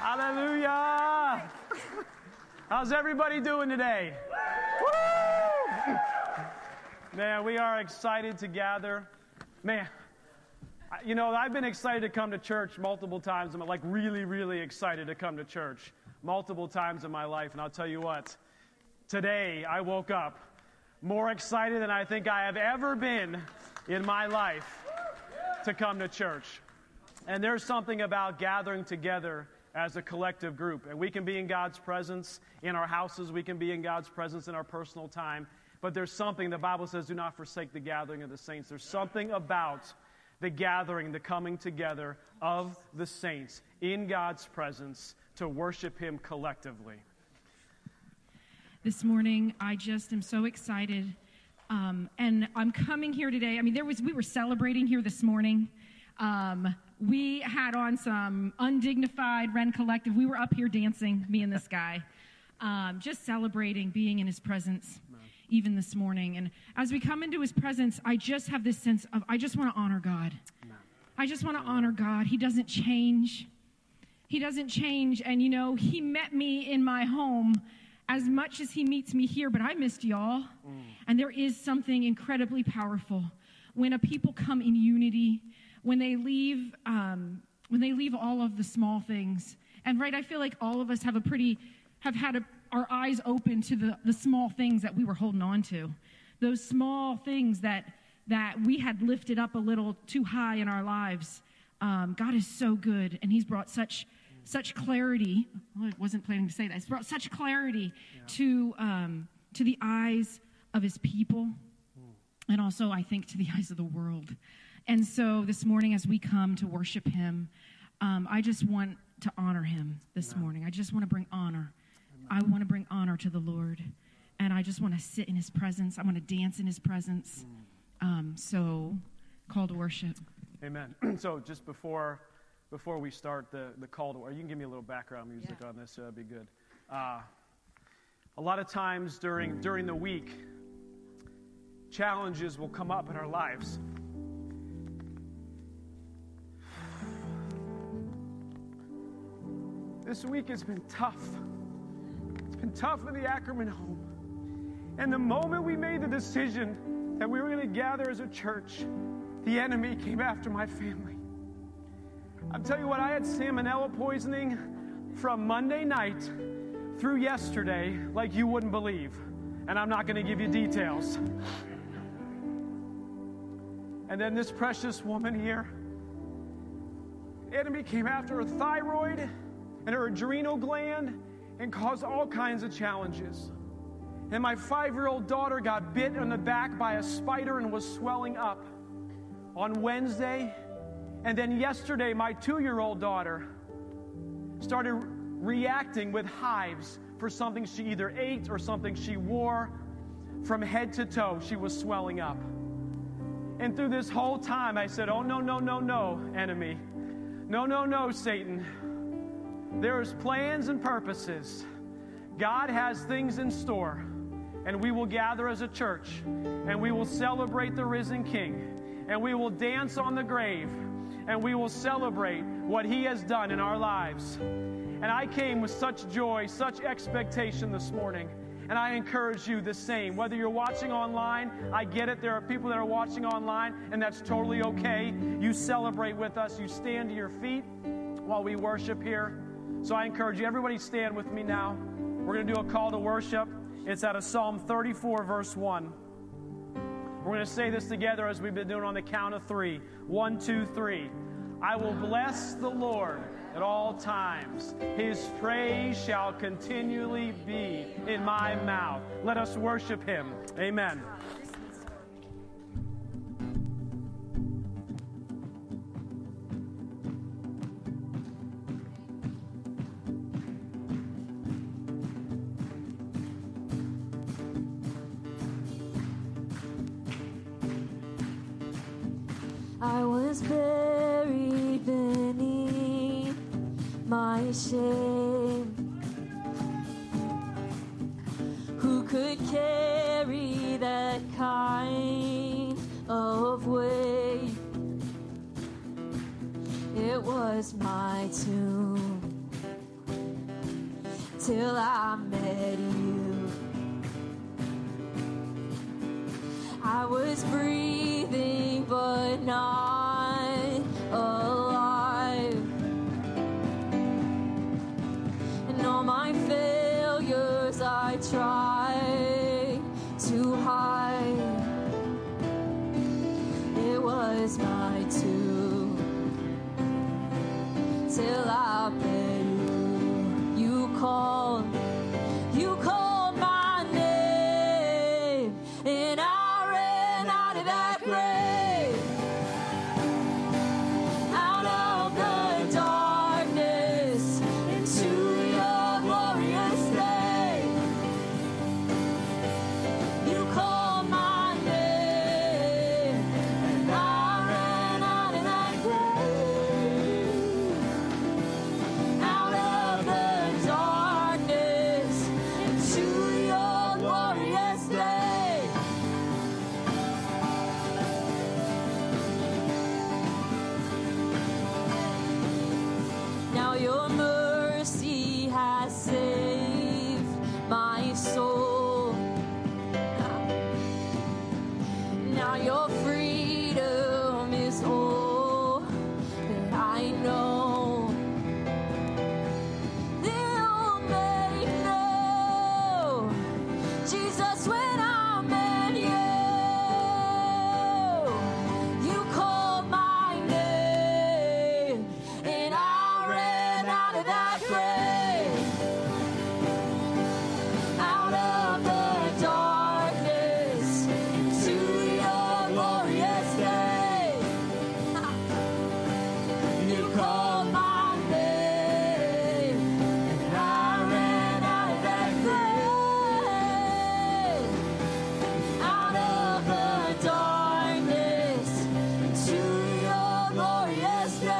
Hallelujah! How's everybody doing today? Woo! Man, we are excited to gather. Man, you know, I've been excited to come to church multiple times. I'm like really, really excited to come to church multiple times in my life. And I'll tell you what, today I woke up more excited than I think I have ever been in my life to come to church. And there's something about gathering together as a collective group. And we can be in God's presence in our houses. We can be in God's presence in our personal time. But there's something, the Bible says, do not forsake the gathering of the saints. There's something about the gathering, the coming together of the saints in God's presence to worship Him collectively. This morning, I just am so excited. And I'm coming here today. I mean, we were celebrating here this morning. We had on some undignified Rend Collective. We were up here dancing, me and this guy, just celebrating being in his presence even this morning. And as we come into his presence, I just have this sense of I just want to honor God. I just want to honor God. He doesn't change. He doesn't change. And, you know, he met me in my home as much as he meets me here, but I missed y'all. And there is something incredibly powerful when a people come in unity, when they leave all of the small things. And right, I feel like all of us have had our eyes open to the small things that we were holding on to, those small things that we had lifted up a little too high in our lives. God is so good, and He's brought such clarity. Well, I wasn't planning to say that. He's brought such clarity to the eyes of His people, and also I think to the eyes of the world. And so this morning, as we come to worship Him, I just want to honor Him this morning. I just want to bring honor. I want to bring honor to the Lord, and I just want to sit in His presence. I want to dance in His presence. So, call to worship. Amen. So, just before we start the call to worship, you can give me a little background music on this. So that'd be good. A lot of times during the week, challenges will come up in our lives. This week has been tough. It's been tough for the Ackerman home. And the moment we made the decision that we were going to gather as a church, the enemy came after my family. I'll tell you what, I had salmonella poisoning from Monday night through yesterday like you wouldn't believe. And I'm not going to give you details. And then this precious woman here, the enemy came after her thyroid and her adrenal gland and caused all kinds of challenges. And my 5-year-old daughter got bit in the back by a spider and was swelling up on Wednesday. And then yesterday, my 2-year-old daughter started reacting with hives for something she either ate or something she wore. From head to toe, she was swelling up. And through this whole time, I said, oh, no, no, no, no, enemy. No, no, no, Satan. There is plans and purposes. God has things in store, and we will gather as a church, and we will celebrate the risen King, and we will dance on the grave, and we will celebrate what He has done in our lives. And I came with such joy, such expectation this morning, and I encourage you the same. Whether you're watching online, I get it. There are people that are watching online, and that's totally okay. You celebrate with us. You stand to your feet while we worship here. So I encourage you, everybody stand with me now. We're going to do a call to worship. It's out of Psalm 34, verse 1. We're going to say this together as we've been doing on the count of three. 1, 2, 3. I will bless the Lord at all times. His praise shall continually be in my mouth. Let us worship Him. Amen. I was buried beneath my shame. Who could carry that kind of weight? It was my tomb till I met you. I was breathing but not alive, and all my failures I tried to hide. It was my tomb till I met you. You called my name, and I ran out of that grave, out of the darkness into your glorious day. You called my name, and I ran out of that grave, out of the darkness into your glorious day. Now your mercy has saved my soul. Now your freedom is all that I know. They'll make no Jesus when I met you. You called my name, and I ran out of that grave, out of the darkness into your glorious day. You called my name, and I ran out of that grave, out of the darkness into your glorious day.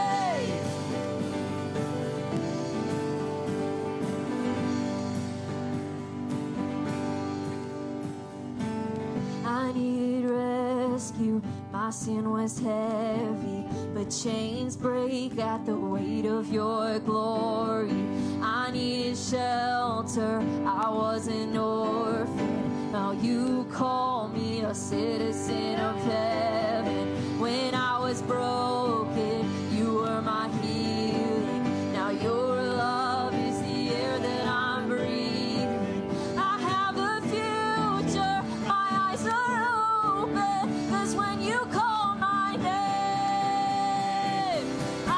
I needed rescue, my sin was heavy, but chains break at the weight of your glory. I needed shelter, I was an orphan. Now you call me a citizen of heaven. When I was broken, you were my healing. Now your love is the air that I'm breathing. I have a future, my eyes are open, 'cause when you call my name, I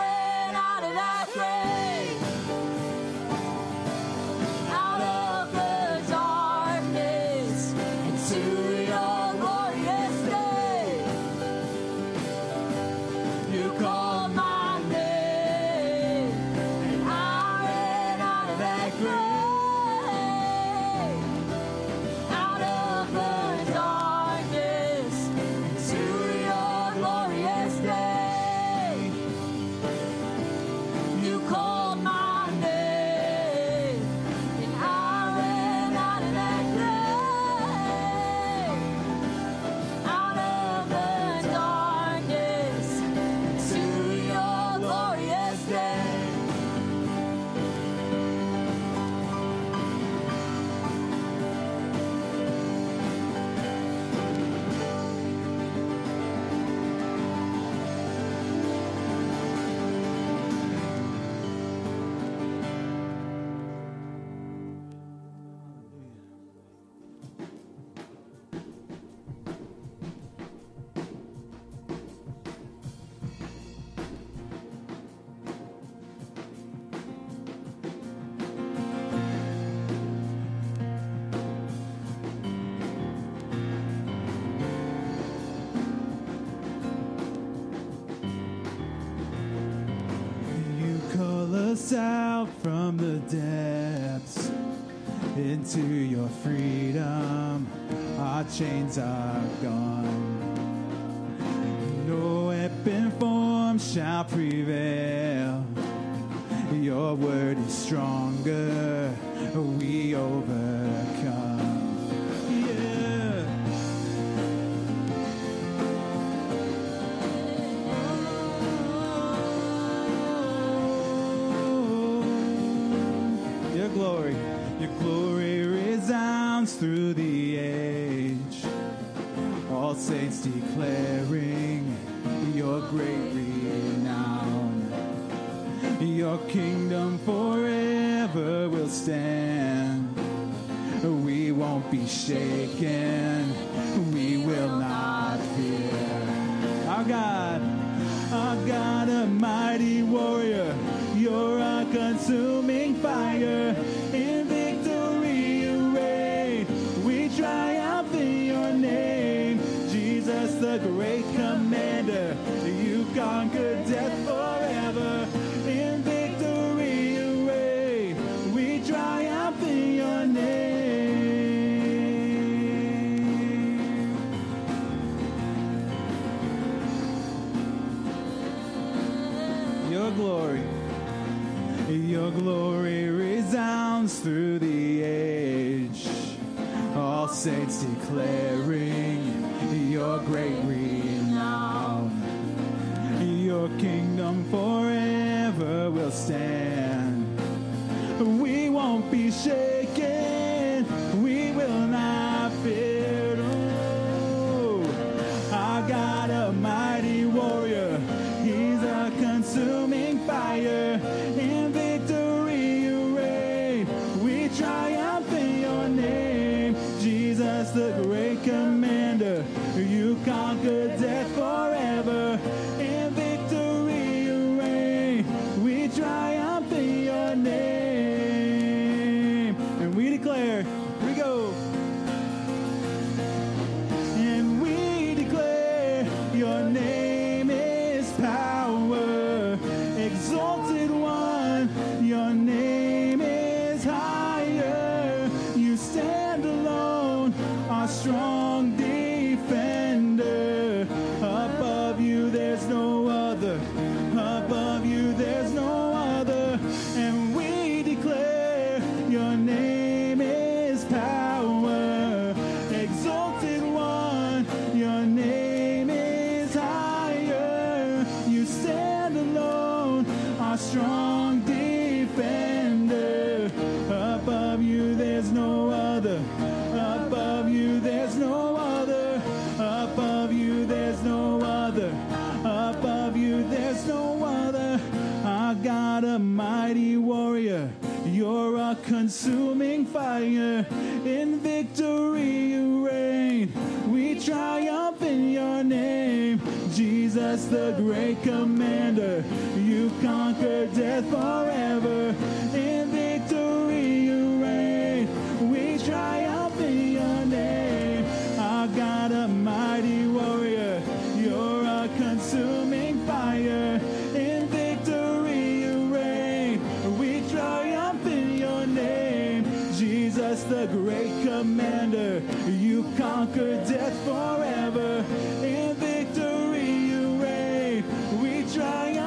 ran out of that grave, out of the darkness into your glorious day. You called my name, and I ran out of that grave, out of the darkness into your glorious day. You called my name, and I ran out of that grave, out of the darkness into your glorious day. You call us out from the depths into your freedom. Our chains are gone. No weapon form shall prevail. Your word is stronger. We overcome. Yeah. glory. Your glory resounds through the age. All saints declaring your great renown. Your kingdom forever will stand. We won't be shaken. We will not fear. Our God, a mighty warrior. You're a consuming fire. In victory you reign. We triumph in your name. Jesus, the great commander. You conquered death forever. In victory you reign. We triumph in your name. Glory. Your glory resounds through the age. All saints declaring your great renown. Your kingdom forever will stand. We won't be shaken. We will not fear. Oh, our God, a mighty warrior. He's a consuming fire. In victory you reign. We triumph in your name. Jesus, the great commander. You conquered death forever. In victory you reign. We triumph in your name. And we declare, here we go. And we declare your name. Exalted one, your name is higher. You stand alone, our strong defender. Above you there's no other. Above you there's no other. And we declare your name is power. Exalted one, your name is higher. You stand alone, a strong defender. Above you there's no other. Above you there's no other. Above you there's no other. Above you there's no other. Our God, a mighty warrior. You're a consuming fire. In victory you reign. We triumph in your name. Jesus, the great commander. You conquer death forever. In victory you reign. We triumph in your name. Our God, a mighty warrior. You're a consuming fire. In victory you reign. We triumph in your name. Jesus, the great commander. You conquer death forever. In victory you reign. We triumph.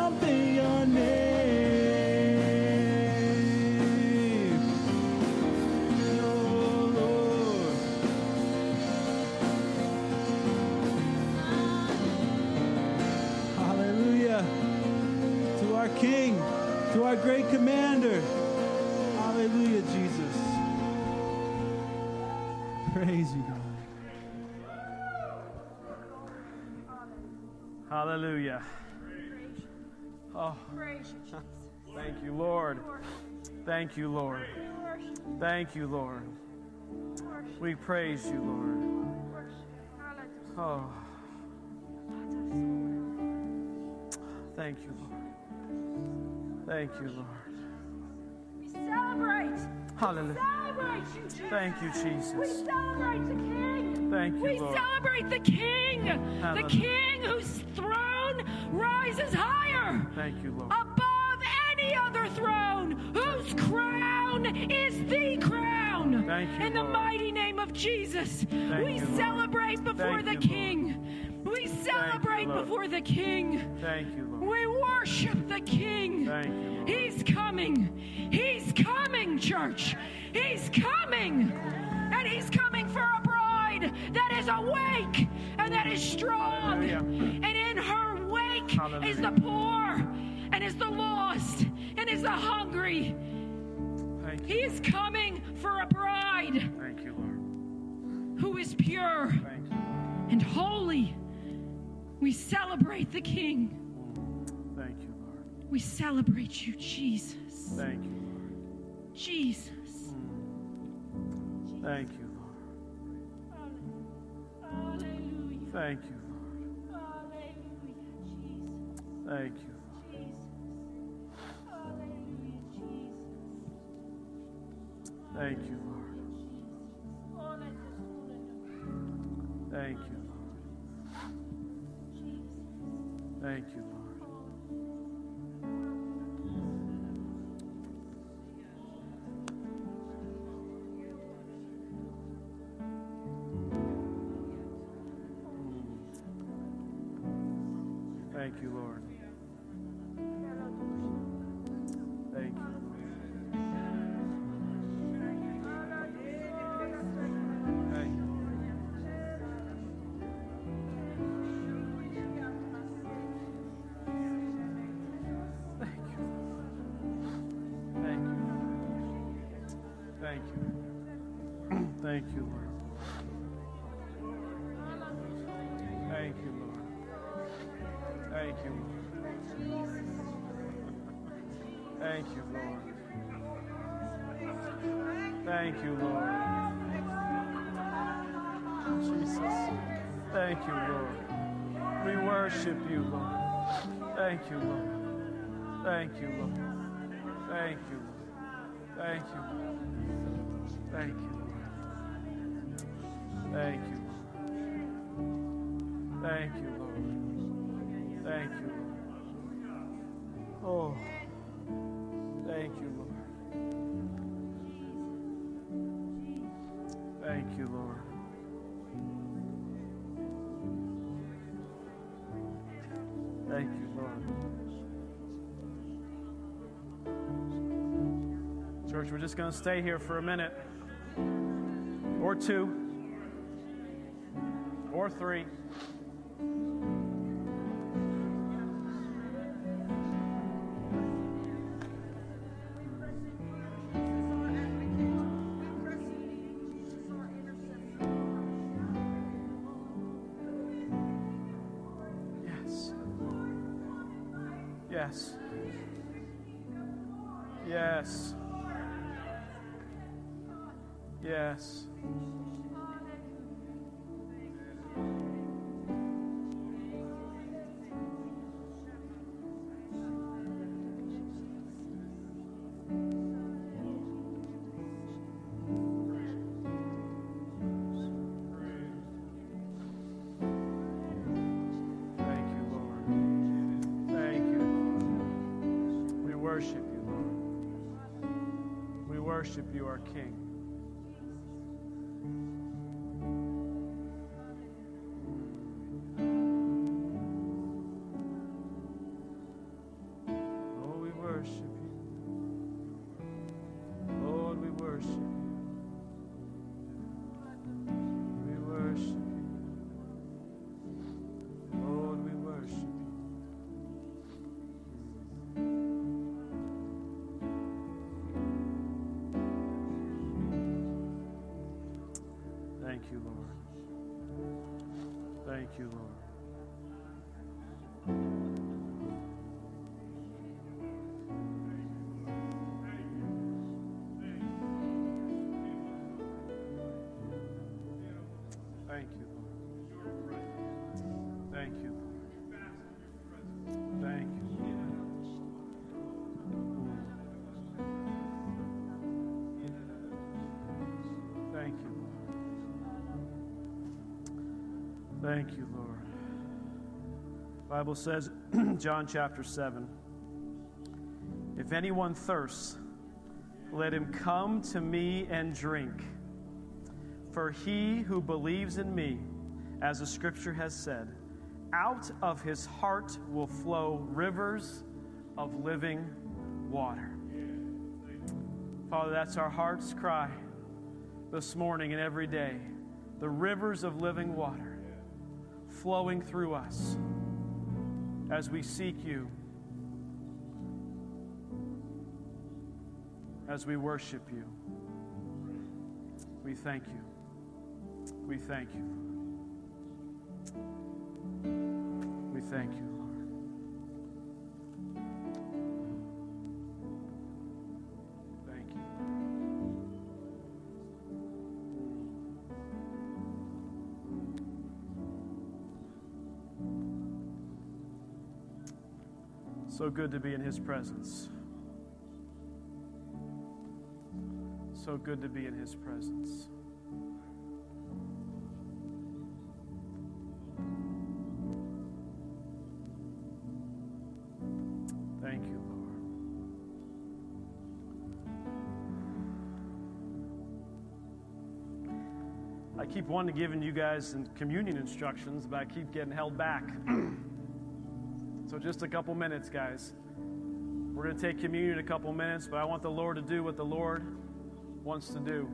King, to our great commander. Hallelujah, Jesus. Praise you, God. Hallelujah. Oh, thank you, Lord. Thank you, Lord. Thank you, Lord. We praise you, Lord. Oh, thank you, Lord. Thank you, Lord. We celebrate. Hallelujah. We celebrate you, Jesus. Thank you, Jesus. We celebrate the King. Thank you, Lord. We celebrate the King. Hallelujah. The King whose throne rises higher. Thank you, Lord. Above any other throne, whose crown is the crown. Thank you, Lord. In the mighty name of Jesus, we celebrate before the King. We celebrate before the King. Thank you, Lord. We worship the King. Thank you, Lord. He's coming. He's coming, church. He's coming. And he's coming for a bride that is awake and that is strong. Hallelujah. And in her wake, hallelujah, is the poor and is the lost and is the hungry. Thank you, He's coming for a bride. Thank you, Lord. Who is pure. Thanks, Lord. And holy. We celebrate the King. Thank you, Lord. We celebrate you, Jesus. Thank you, Lord. Jesus. Thank you, Lord. Hallelujah. Thank you, Lord. Hallelujah, Jesus. Thank you. Thank you, Lord. Thank you, Lord. Thank you, Lord. Thank you, Lord. Thank you, Lord. Thank you, Lord. Thank you, Lord. Thank you, Lord. Thank you, Lord. Jesus. Thank you, Lord. We worship you, Lord. Thank you, Lord. Thank you, Lord. Thank you, Lord. Thank you, Lord. Thank you. Thank you, Lord. Thank you, Lord. Thank you, Lord. Oh, thank you, Lord. Thank you, Lord. Thank you, Lord. Church, we're just going to stay here for a minute or two. Or three. Yes. Yes. Yes. Yes. You are King. Oh, we worship you. Lord, we worship you. We worship you. Lord, we worship you. Thank you, Lord. Thank you, Lord. Thank you, Lord. Thank you, Lord. Thank you. Thank you, Lord. The Bible says, John chapter 7, if anyone thirsts, let him come to me and drink. For he who believes in me, as the scripture has said, out of his heart will flow rivers of living water. Father, that's our heart's cry this morning and every day. The rivers of living water flowing through us as we seek you. as we worship you. We thank you. We thank you. We thank you, Lord. Thank you. So good to be in His presence. So good to be in His presence. Thank you, Lord. I keep wanting to give you guys communion instructions, but I keep getting held back. So just a couple minutes, guys. We're going to take communion in a couple minutes, but I want the Lord to do what the Lord wants to do.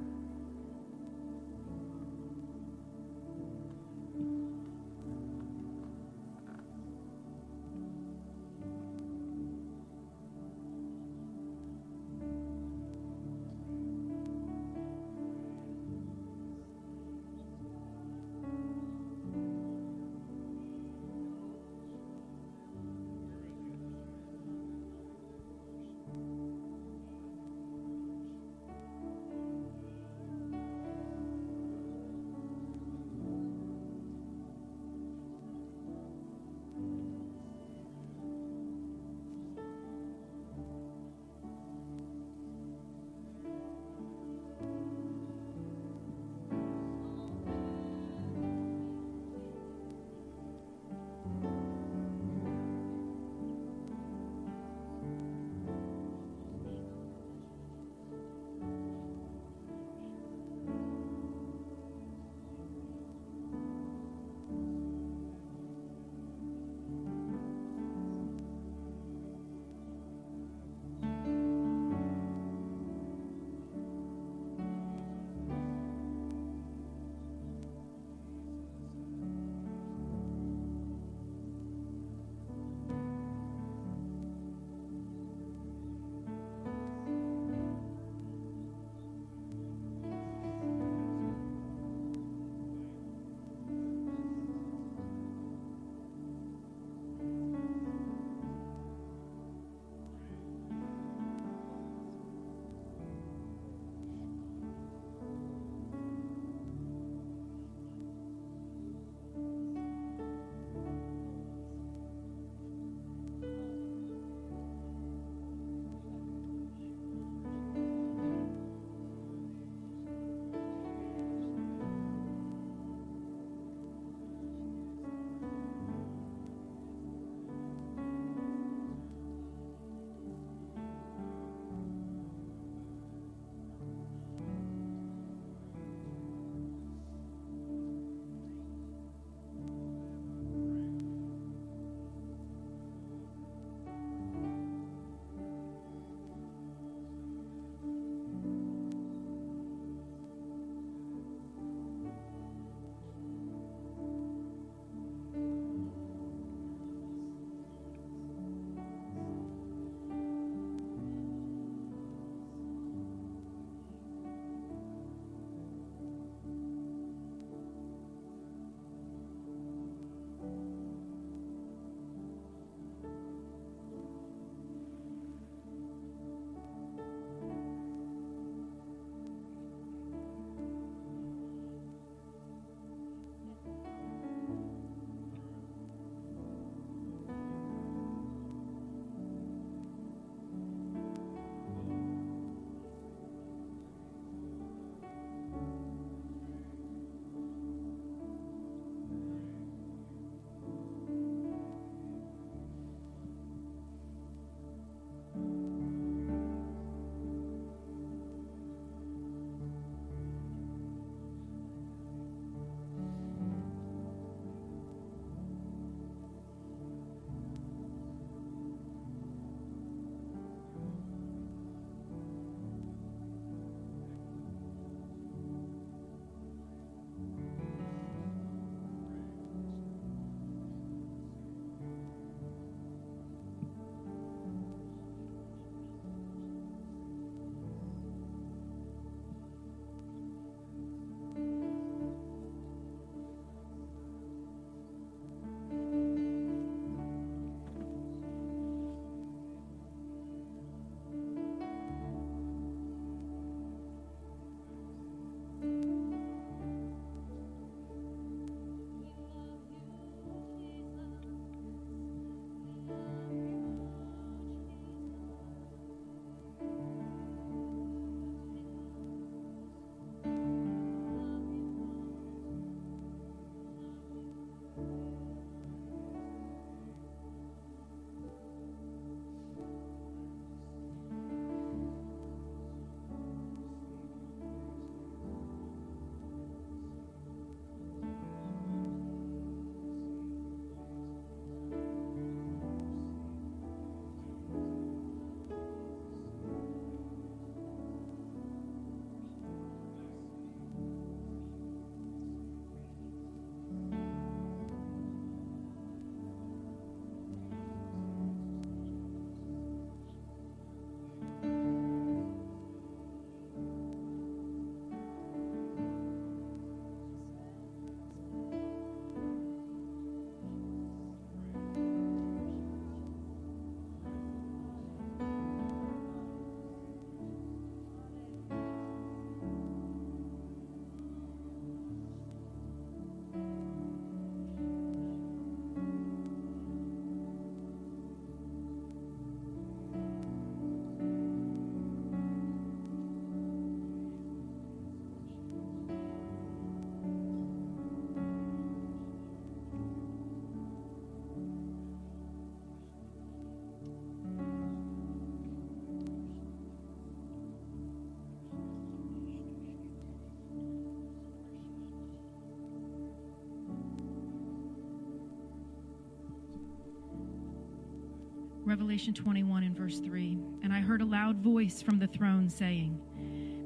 Revelation 21 and verse 3. And I heard a loud voice from the throne saying,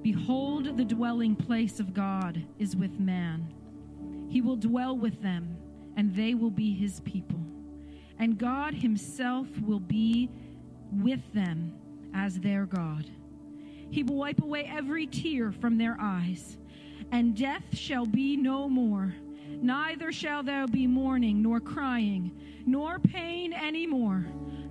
"Behold, the dwelling place of God is with man. He will dwell with them, and they will be his people. And God himself will be with them as their God. He will wipe away every tear from their eyes, and death shall be no more. Neither shall there be mourning, nor crying, nor pain any more,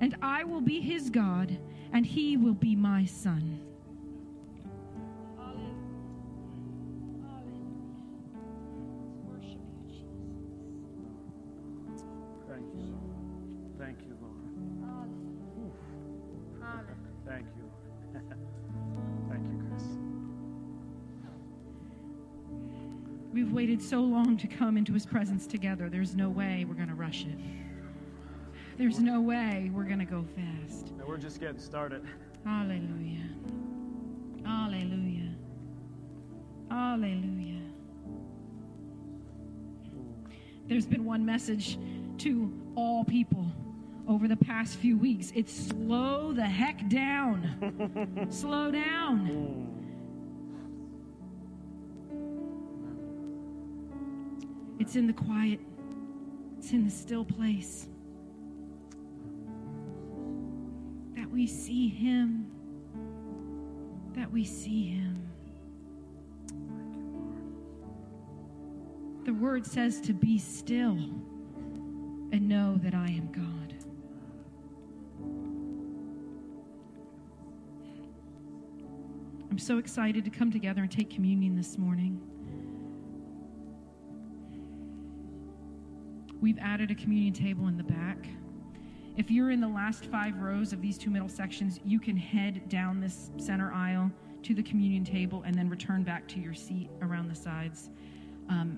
and I will be his God, and he will be my son." We've waited so long to come into his presence together. There's no way we're going to rush it. There's no way we're going to go fast. And we're just getting started. Hallelujah. Hallelujah. Hallelujah. There's been one message to all people over the past few weeks. It's slow the heck down. Slow down. It's in the quiet. It's in the still place that we see him. That we see him. The word says to be still and know that I am God. I'm so excited to come together and take communion this morning. We've added a communion table in the back. If you're in the last 5 rows of these 2 middle sections, you can head down this center aisle to the communion table and then return back to your seat around the sides.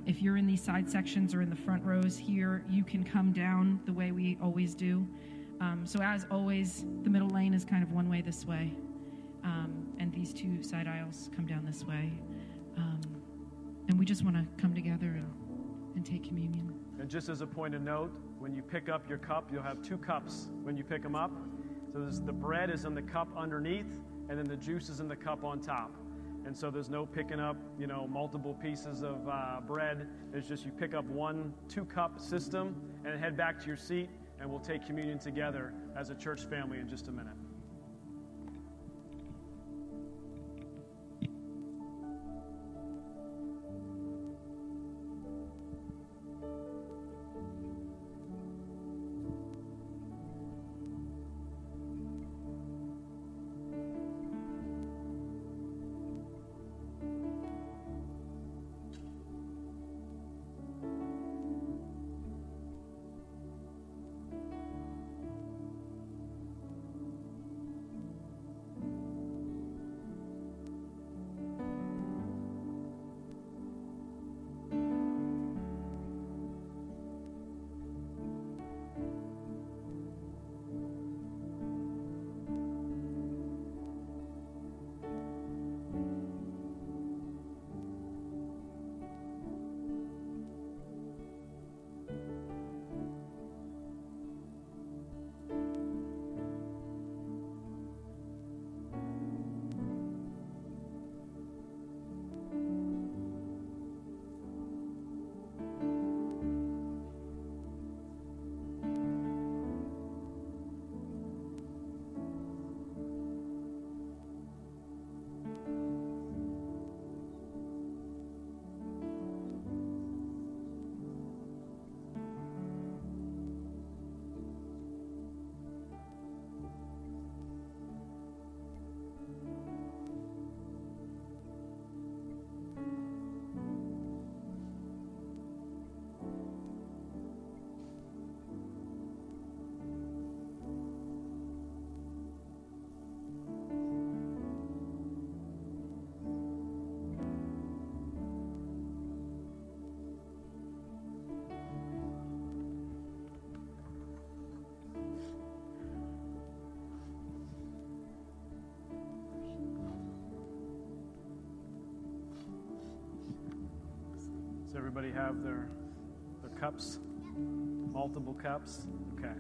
If you're in these side sections or in the front rows here, you can come down the way we always do. So as always, the middle lane is kind of one way this way, and these 2 side aisles come down this way. And we just want to come together and take communion. And just as a point of note, when you pick up your cup, you'll have 2 cups when you pick them up. So the bread is in the cup underneath, and then the juice is in the cup on top. And so there's no picking up, multiple pieces of bread. It's just you pick up 1 2-cup system and head back to your seat, and we'll take communion together as a church family in just a minute. everybody have their cups? Multiple cups? Okay.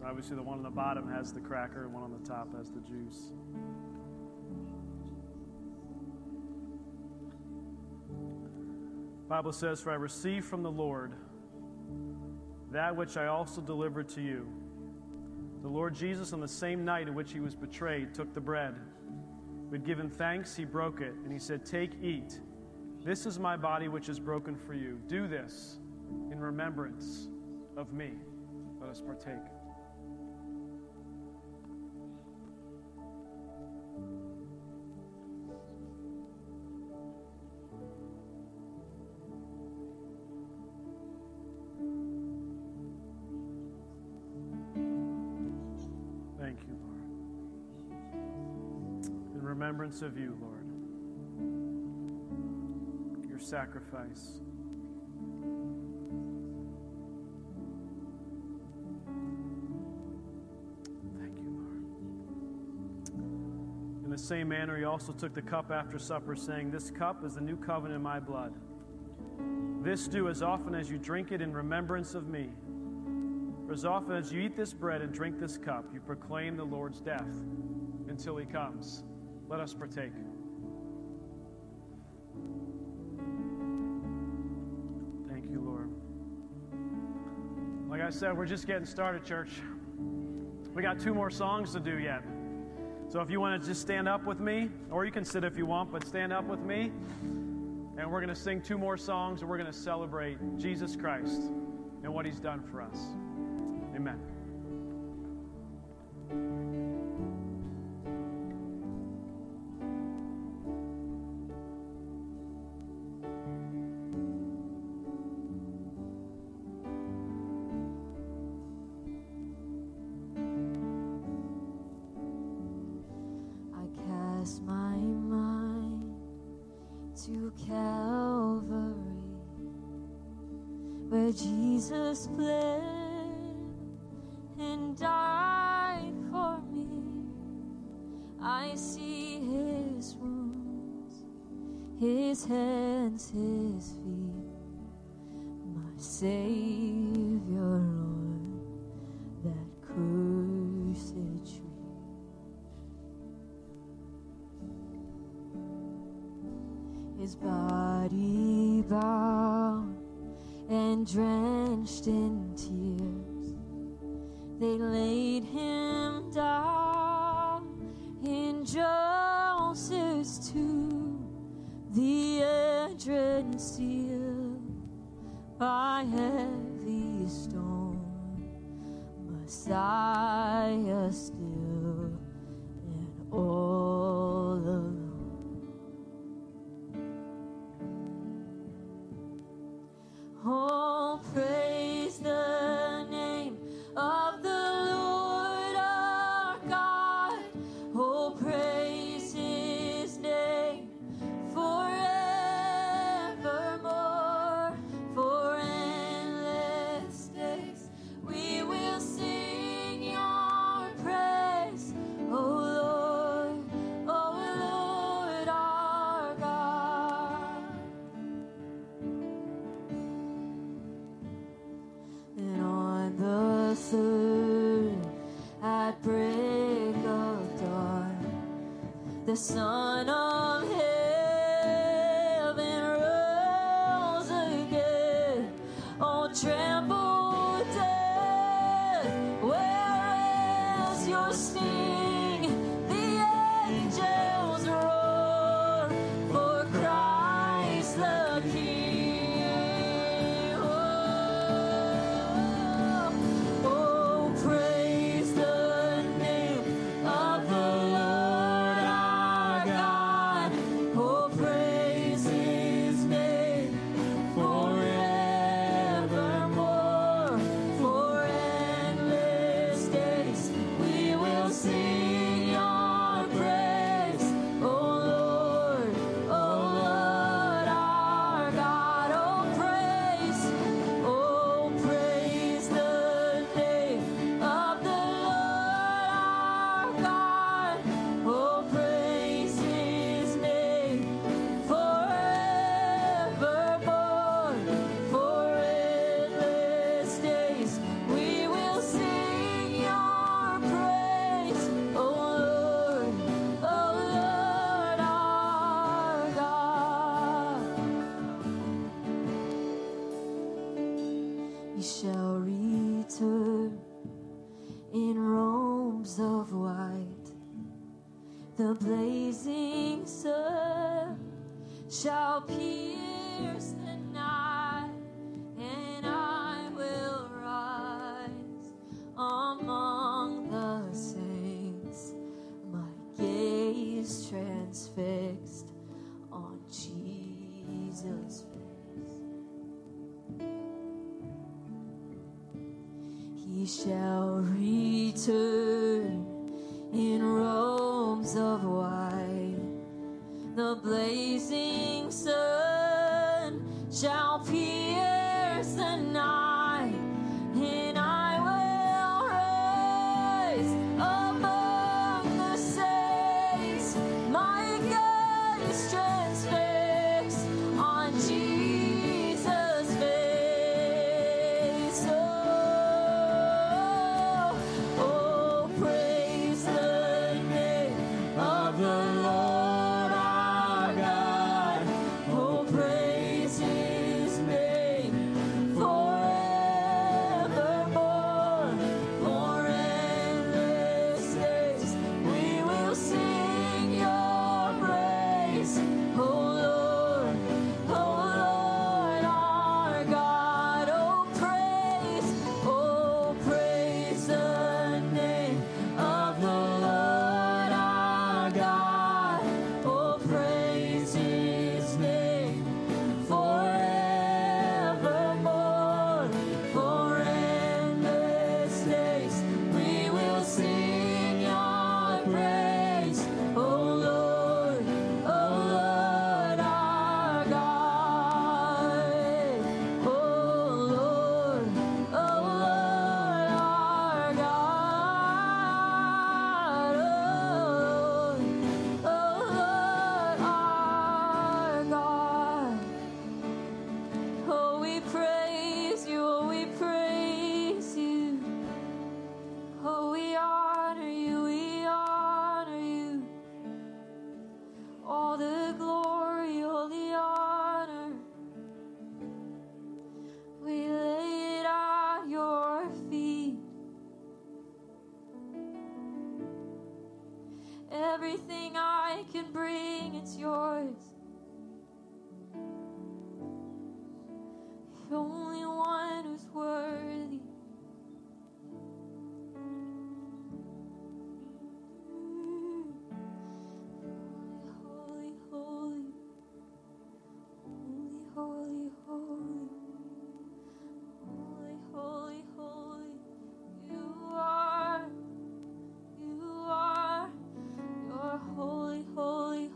So obviously the one on the bottom has the cracker and one on the top has the juice. The Bible says, "For I received from the Lord that which I also delivered to you. The Lord Jesus, on the same night in which he was betrayed, took the bread. When given thanks, he broke it, and he said, 'Take, eat. This is my body which is broken for you. Do this in remembrance of me.'" Let us partake. Thank you, Lord. In remembrance of you, Lord, your sacrifice. In the same manner, he also took the cup after supper, saying, "This cup is the new covenant in my blood. This do as often as you drink it in remembrance of me. For as often as you eat this bread and drink this cup, you proclaim the Lord's death until he comes." Let us partake. Thank you, Lord. Like I said, we're just getting started, church. We got 2 more songs to do yet. So if you want to just stand up with me, or you can sit if you want, but stand up with me, and we're going to sing 2 more songs, and we're going to celebrate Jesus Christ and what he's done for us. Amen. Son of heaven rose again, on trampled death. Where is your sting? The angels roar for Christ the King. Oh, praise the name of the Lord our God. The blazing sun shall pierce the night, and I will rise among the saints, my gaze transfixed on Jesus' face. He shall return in robes of white, the blazing sun shall pierce the night, and I will rise among the saints, my gaze transfixed on Jesus' face. Oh, praise holy, holy,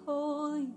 holy,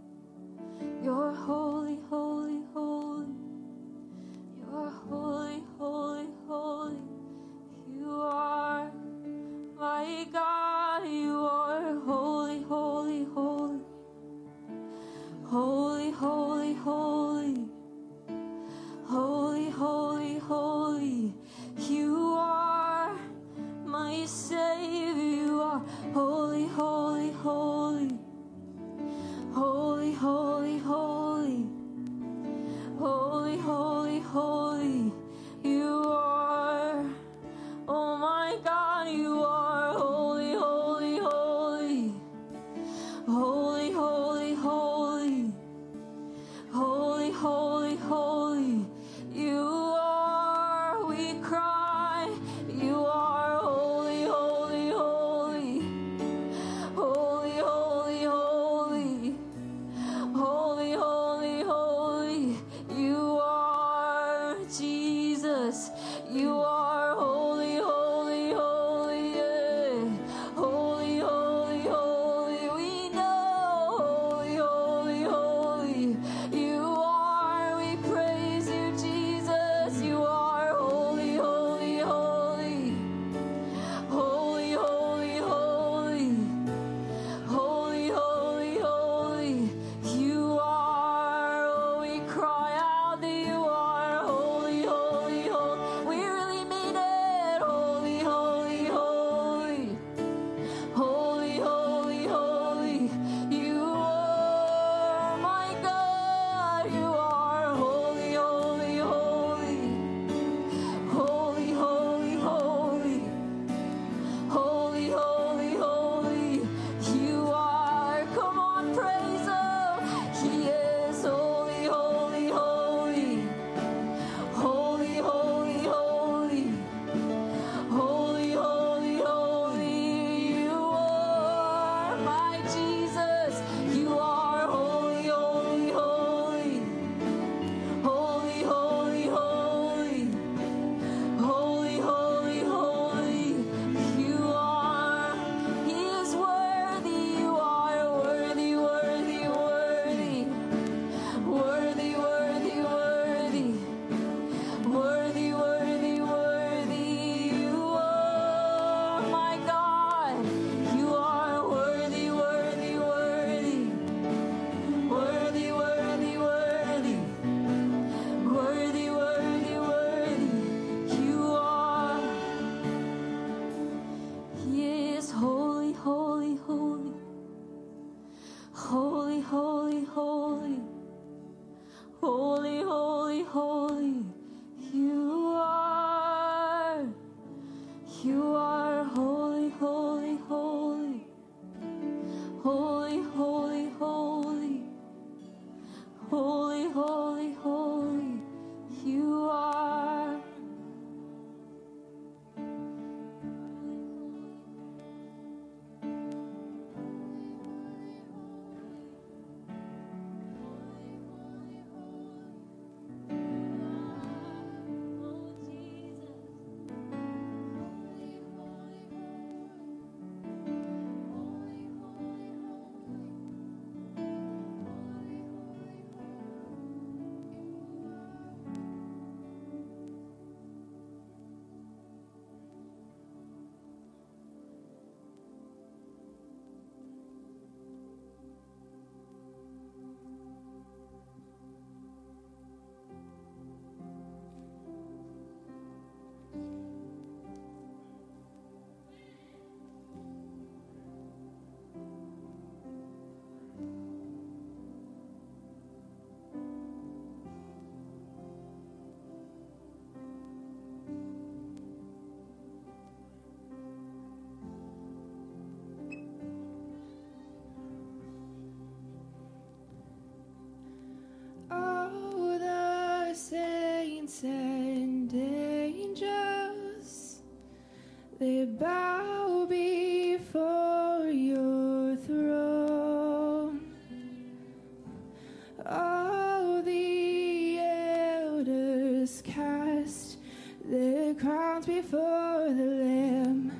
knelt before the Lamb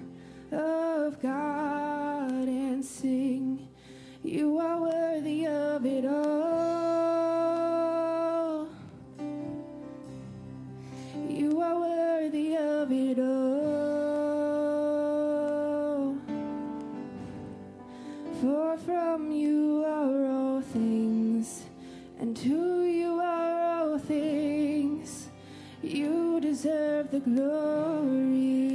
of God and sing, you are worthy of it all. You are worthy of it all. For from you are all things, and to you are all things. You deserve the glory.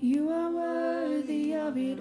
You are worthy of it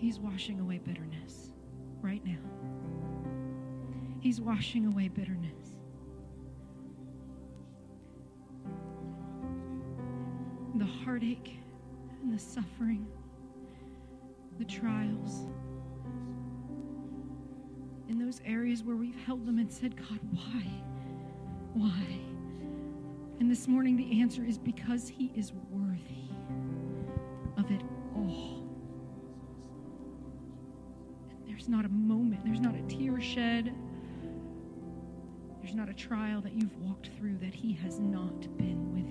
He's washing away bitterness right now. He's washing away bitterness. The heartache and the suffering, the trials, in those areas where we've held them and said, God, why? Why? And this morning the answer is because He is worthy of it all. And there's not a moment, there's not a tear shed, there's not a trial that you've walked through that He has not been with you.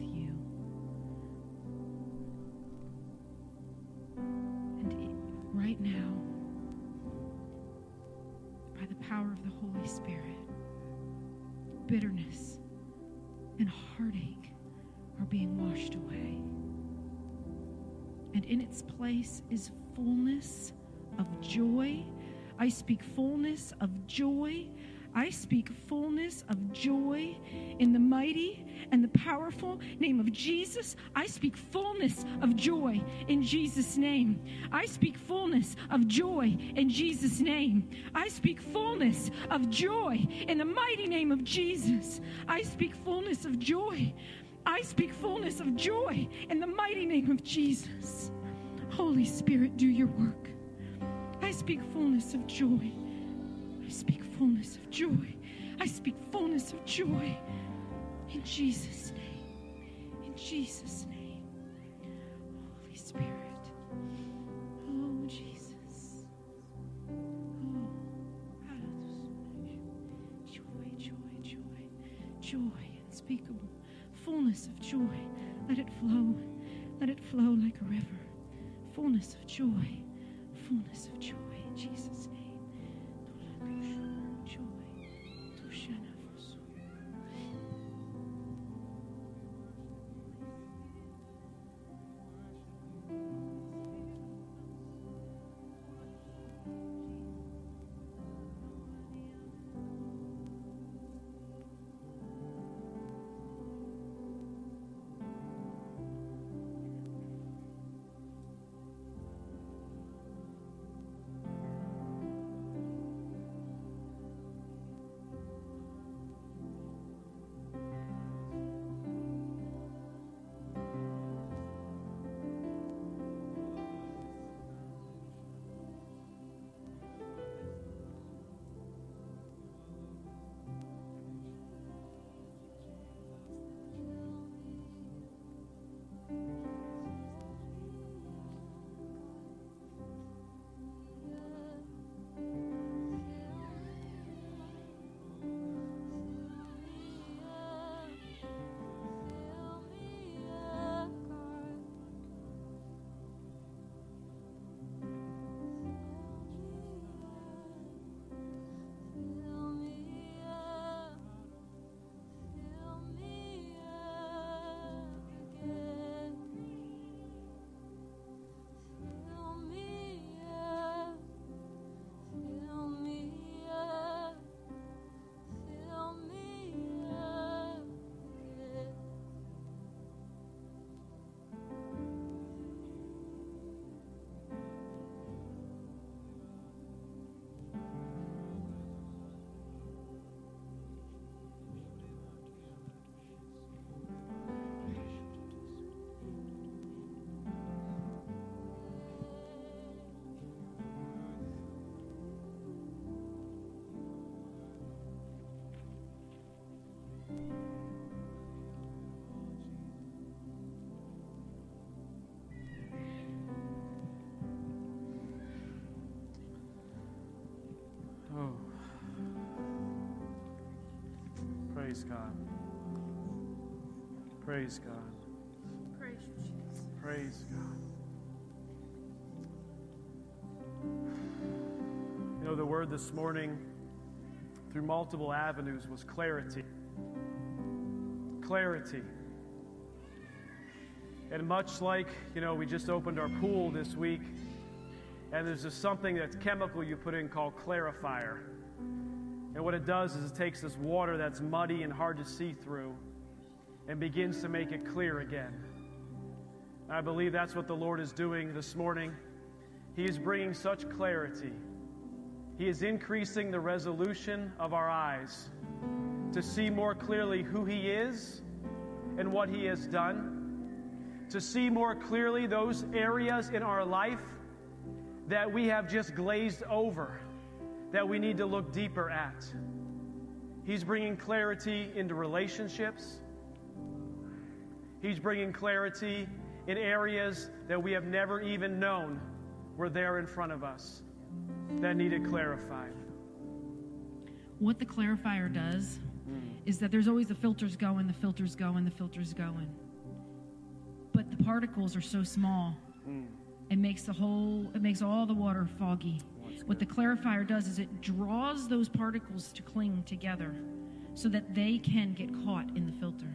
Right now, by the power of the Holy Spirit, bitterness and heartache are being washed away. And in its place is fullness of joy. I speak fullness of joy. I speak fullness of joy in the mighty and the powerful name of Jesus. I speak fullness of joy in Jesus' name. I speak fullness of joy in Jesus' name. I speak fullness of joy in the mighty name of Jesus. I speak fullness of joy. I speak fullness of joy in the mighty name of Jesus. Holy Spirit, do your work. I speak fullness of joy. I speak fullness of joy. I speak fullness of joy in Jesus' name. In Jesus' name. Holy Spirit. Oh, Jesus. Oh, joy, joy, joy. Joy unspeakable. Fullness of joy. Let it flow. Let it flow like a river. Fullness of joy. Fullness of joy in Jesus' name. Praise God. Praise God. Praise you, Jesus. Praise God. You know, the word this morning, through multiple avenues, was clarity. Clarity. And much like, you know, we just opened our pool this week, and there's just something that's chemical you put in called clarifier. And what it does is it takes this water that's muddy and hard to see through and begins to make it clear again. And I believe that's what the Lord is doing this morning. He is bringing such clarity. He is increasing the resolution of our eyes to see more clearly who He is and what He has done, to see more clearly those areas in our life that we have just glazed over, that we need to look deeper at. He's bringing clarity into relationships. He's bringing clarity in areas that we have never even known were there in front of us that needed clarified. What the clarifier does is that there's always the filters going, the filters going, the filters going. But the particles are so small, it makes all the water foggy. What the clarifier does is it draws those particles to cling together so that they can get caught in the filter.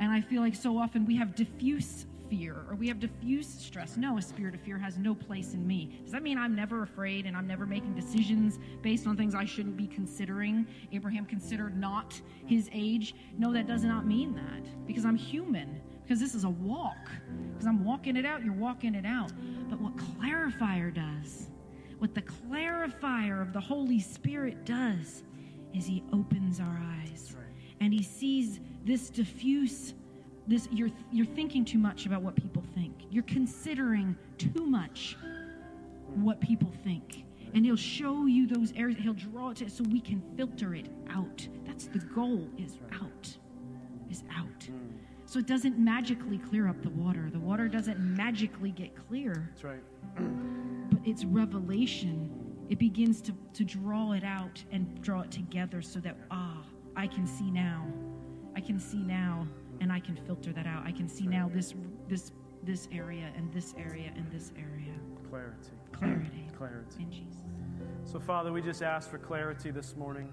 And I feel like so often we have diffuse fear or we have diffuse stress. No, a spirit of fear has no place in me. Does that mean I'm never afraid and I'm never making decisions based on things I shouldn't be considering? Abraham considered not his age. No, that does not mean that, because I'm human, because this is a walk, because I'm walking it out, you're walking it out. But what clarifier does, what the clarifier of the Holy Spirit does, is He opens our eyes. And He sees this diffuse, this you're thinking too much about what people think. You're considering too much what people think. And He'll show you those areas. He'll draw it to, so we can filter it out. That's the goal, is out. So it doesn't magically clear up the water. The water doesn't magically get clear. That's right. But it's revelation. It begins to draw it out and draw it together so that, I can see now, and I can filter that out. I can see now this area and this area and this area. Clarity. In Jesus. So, Father, we just ask for clarity this morning.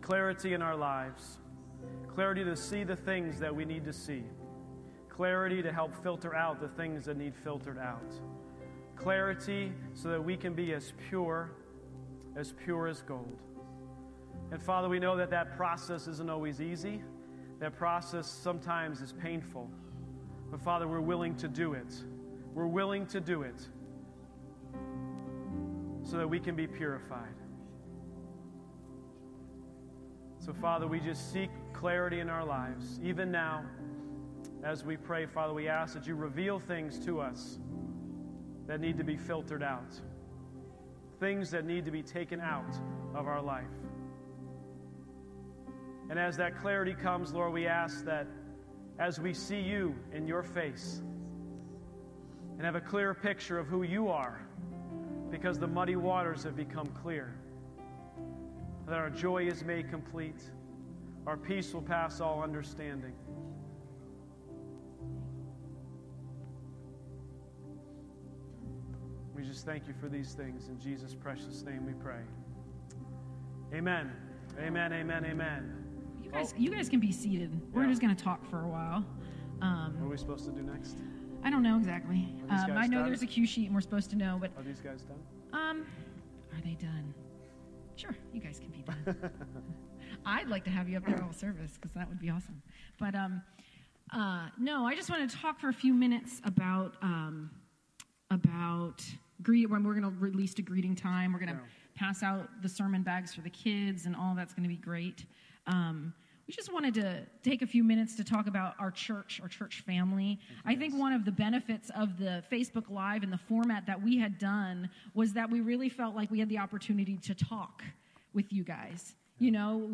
Clarity in our lives. Clarity to see the things that we need to see. Clarity to help filter out the things that need filtered out. Clarity so that we can be as pure as gold. And Father, we know that process isn't always easy. That process sometimes is painful. But Father, we're willing to do it. We're willing to do it so that we can be purified. So Father, we just seek clarity in our lives. Even now, as we pray, Father, we ask that you reveal things to us that need to be filtered out. Things that need to be taken out of our life. And as that clarity comes, Lord, we ask that as we see you in your face and have a clearer picture of who you are, because the muddy waters have become clear, that our joy is made complete, our peace will pass all understanding. We just thank you for these things. In Jesus' precious name we pray. Amen. Amen, amen, amen. You guys can be seated. We're just going to talk for a while. What are we supposed to do next? I don't know exactly. I know there's a cue sheet and we're supposed to know. But are these guys done? Are they done? Sure, you guys can be done. I'd like to have you up there all service because that would be awesome. But no, I just want to talk for a few minutes about when we're going to release to greeting time. We're going to pass out the sermon bags for the kids and all that's going to be great. We just wanted to take a few minutes to talk about our church family. I think one of the benefits of the Facebook Live and the format that we had done was that we really felt like we had the opportunity to talk with you guys. You know,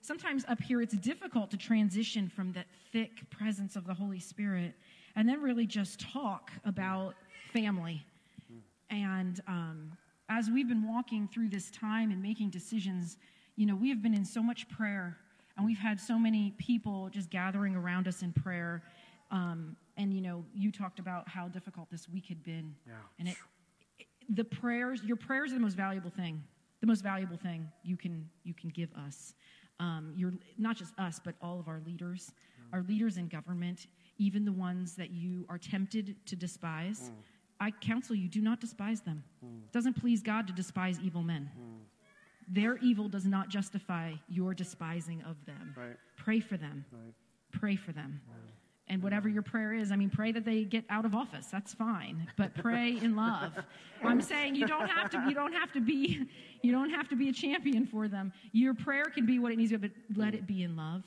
sometimes up here it's difficult to transition from that thick presence of the Holy Spirit and then really just talk about family. And as we've been walking through this time and making decisions, you know, we have been in so much prayer, and we've had so many people just gathering around us in prayer. And, you know, you talked about how difficult this week had been. Yeah. And your prayers are the most valuable thing. The most valuable thing you can give us. You're not just us, but all of our leaders. Yeah. Our leaders in government, even the ones that you are tempted to despise. Mm. I counsel you, do not despise them. Mm. It doesn't please God to despise evil men. Mm. Their evil does not justify your despising of them. Right. Pray for them. Right. Pray for them. Right. And whatever your prayer is, I mean, pray that they get out of office. That's fine. But pray in love. I'm saying you don't have to be a champion for them. Your prayer can be what it needs to be, but let it be in love.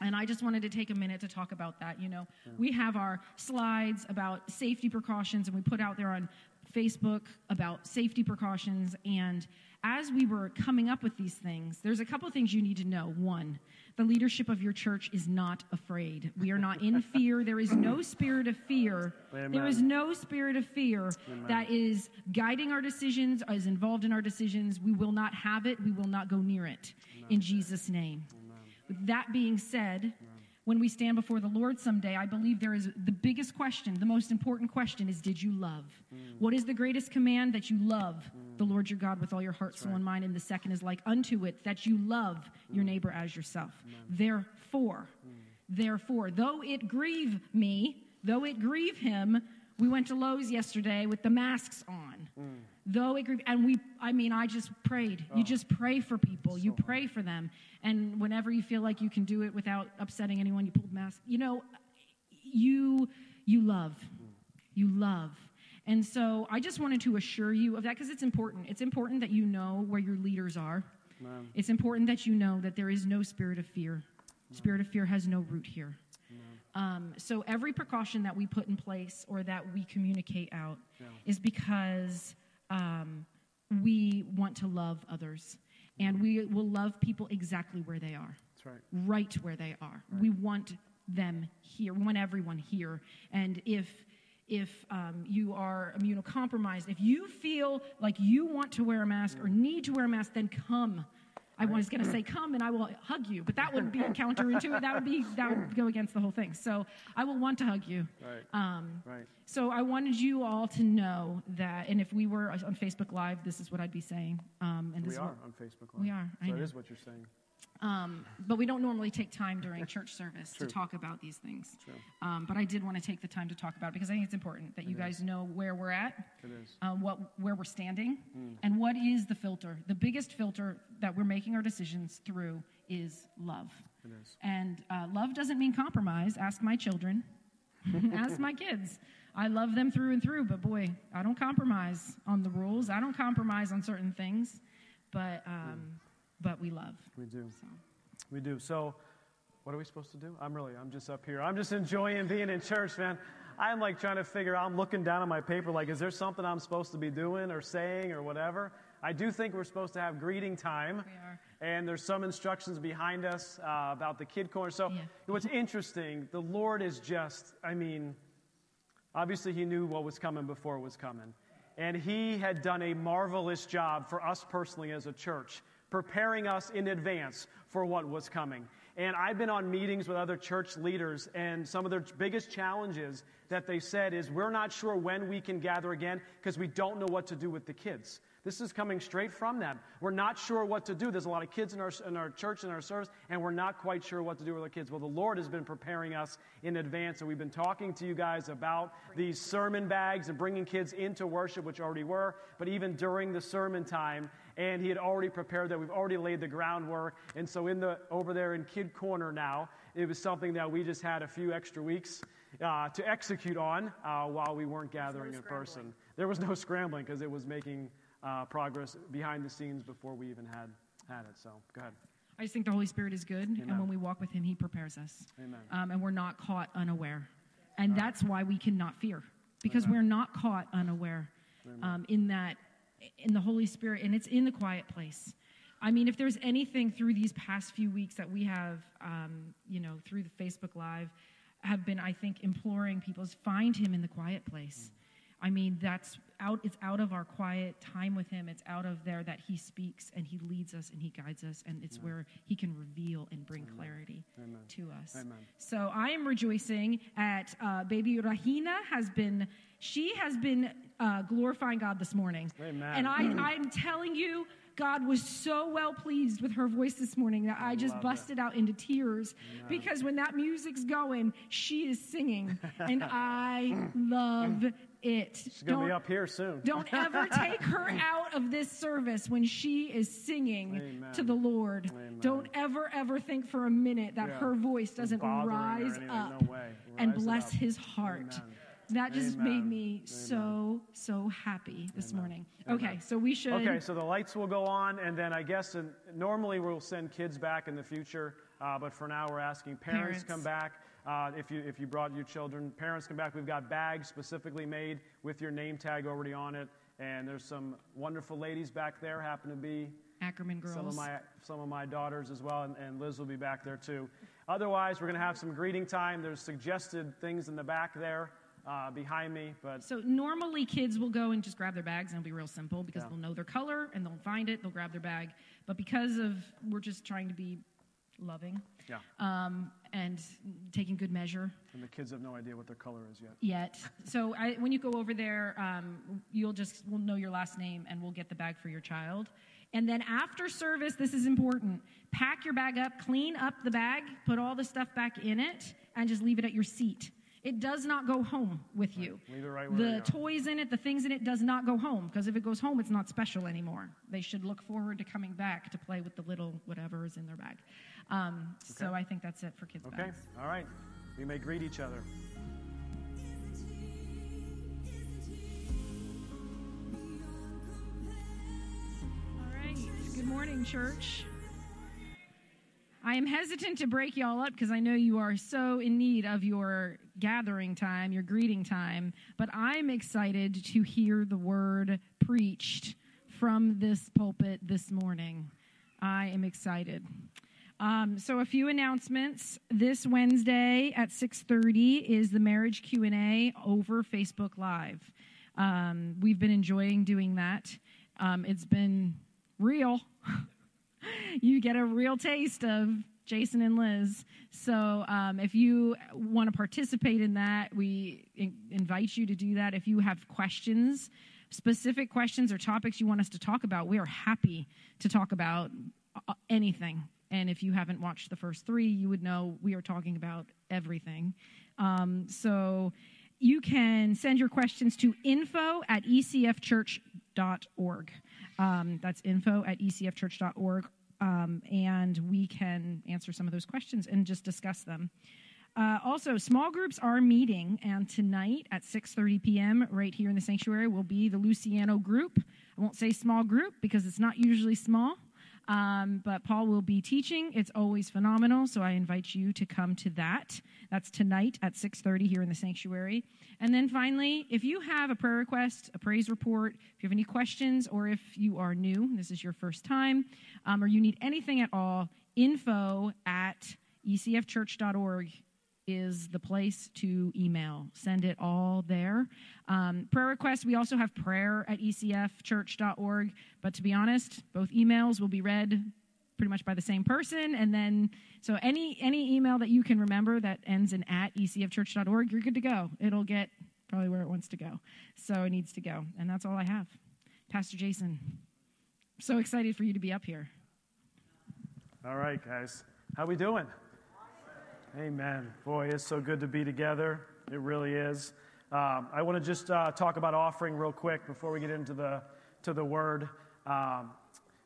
And I just wanted to take a minute to talk about that. You know, we have our slides about safety precautions, and we put out there on Facebook about safety precautions. And as we were coming up with these things, there's a couple of things you need to know. One, the leadership of your church is not afraid. We are not in fear. There is no spirit of fear. Amen. There is no spirit of fear that is guiding our decisions, is involved in our decisions. We will not have it. We will not go near it. Amen. In Jesus' name. Amen. With that being said, Amen. When we stand before the Lord someday, I believe there is the biggest question, the most important question is, did you love? What is the greatest command? That you love the Lord your God with all your heart, soul, and mind. And the second is like unto it, that you love your neighbor as yourself. Therefore, though it grieve me, though it grieve him, we went to Lowe's yesterday with the masks on. Though it grieved, and I just prayed. You just pray for people. So you pray for them. And whenever you feel like you can do it without upsetting anyone, you pull the mask. You know, you love. You love. And so I just wanted to assure you of that, because it's important. It's important that you know where your leaders are. Ma'am. It's important that you know that there is no spirit of fear. Ma'am. Spirit of fear has no root here. So every precaution that we put in place or that we communicate out is because... we want to love others, and we will love people exactly where they are. That's right. Right where they are. Right. We want them here. We want everyone here. And if you are immunocompromised, if you feel like you want to wear a mask or need to wear a mask, then come. I was going to say come and I will hug you, but that would be counterintuitive. That would go against the whole thing. So I will want to hug you. Right. So I wanted you all to know that, and if we were on Facebook Live, this is what I'd be saying. And this we are on Facebook Live. We are. So it is what you're saying. But we don't normally take time during church service to talk about these things. But I did want to take the time to talk about it, because I think it's important that you guys know where we're at, where we're standing, and what is the filter. The biggest filter that we're making our decisions through is love. It is. And love doesn't mean compromise. Ask my children. Ask my kids. I love them through and through, but boy, I don't compromise on the rules. I don't compromise on certain things, but we love. We do. So what are we supposed to do? I'm just up here. I'm just enjoying being in church, man. I'm like trying to figure out, I'm looking down at my paper, like, is there something I'm supposed to be doing or saying or whatever? I do think we're supposed to have greeting time. We are. And there's some instructions behind us about the kid corner. So what's interesting, the Lord is just, obviously he knew what was coming before it was coming. And he had done a marvelous job for us personally as a church, preparing us in advance for what was coming. And I've been on meetings with other church leaders, and some of their biggest challenges that they said is, we're not sure when we can gather again because we don't know what to do with the kids. This is coming straight from them. We're not sure what to do. There's a lot of kids in our church, in our service, and we're not quite sure what to do with our kids. Well, the Lord has been preparing us in advance, and we've been talking to you guys about these sermon bags and bringing kids into worship, which already were, but even during the sermon time, and he had already prepared that. We've already laid the groundwork, and so over there in Kid Corner now, it was something that we just had a few extra weeks to execute on while we weren't gathering in person. There was no scrambling because it was making... progress behind the scenes before we even had it. So go ahead. I just think the Holy Spirit is good. Amen. And when we walk with him, he prepares us. Amen. And we're not caught unaware. And that's why we cannot fear, because we're not caught unaware in the Holy Spirit. And it's in the quiet place. I mean, if there's anything through these past few weeks that we have, through the Facebook Live have been, I think, imploring people is find him in the quiet place. I mean, that's out. It's out of our quiet time with him. It's out of there that he speaks and he leads us and he guides us. And it's where he can reveal and bring clarity to us. Amen. So I am rejoicing at baby Rahina she has been glorifying God this morning. Amen. And I'm telling you, God was so well pleased with her voice this morning that I just busted out into tears because when that music's going, she is singing, and I love it. She's going to be up here soon. Don't ever take her out of this service when she is singing to the Lord. Don't ever, ever think for a minute that her voice doesn't rise up and bless his heart. That just made me so happy this morning. Okay, so we should... Okay, so the lights will go on, and then I guess normally we'll send kids back in the future, but for now we're asking parents come back. If you brought your children, parents come back. We've got bags specifically made with your name tag already on it, and there's some wonderful ladies back there, happen to be Ackerman girls. Some of my daughters as well, and Liz will be back there too. Otherwise, we're going to have some greeting time. There's suggested things in the back there. Behind me, but... So normally kids will go and just grab their bags, and it'll be real simple because they'll know their color, and they'll find it, they'll grab their bag. But because of, we're just trying to be loving and taking good measure. And the kids have no idea what their color is yet. So when you go over there, we'll know your last name, and we'll get the bag for your child. And then after service, this is important, pack your bag up, clean up the bag, put all the stuff back in it, and just leave it at your seat. It does not go home with you. Leave it right where the toys in it, the things in it, does not go home, because if it goes home, it's not special anymore. They should look forward to coming back to play with the little whatever is in their bag. So I think that's it for kids' bags. Okay, all right. We may greet each other. All right. Good morning, church. I am hesitant to break y'all up because I know you are so in need of your gathering time, your greeting time, but I'm excited to hear the word preached from this pulpit this morning. I am excited. So a few announcements. This Wednesday at 6:30 is the marriage Q&A over Facebook Live. We've been enjoying doing that. It's been real. You get a real taste of Jason and Liz. So if you want to participate in that, we invite you to do that. If you have questions, specific questions or topics you want us to talk about, we are happy to talk about anything. And if you haven't watched the first three, you would know we are talking about everything. So you can send your questions to info@ecfchurch.org. That's info@ecfchurch.org, and we can answer some of those questions and just discuss them. Also, small groups are meeting, and tonight at 6:30 p.m. right here in the sanctuary will be the Luciano group. I won't say small group because it's not usually small, but Paul will be teaching. It's always phenomenal, so I invite you to come to that. That's tonight at 6:30 here in the sanctuary. And then finally, if you have a prayer request, a praise report, if you have any questions, or if you are new, this is your first time, or you need anything at all, info@ecfchurch.org is the place to email. Send it all there. Prayer requests, we also have prayer@ecfchurch.org, but to be honest, both emails will be read pretty much by the same person, and then so any email that you can remember that ends in @ecfchurch.org, you're good to go. It'll get probably where it wants to go, so it needs to go, and that's all I have. Pastor Jason, I'm so excited for you to be up here. All right, guys, how we doing? Amen. Boy, it's so good to be together. It really is. I want to just talk about offering real quick before we get into the word.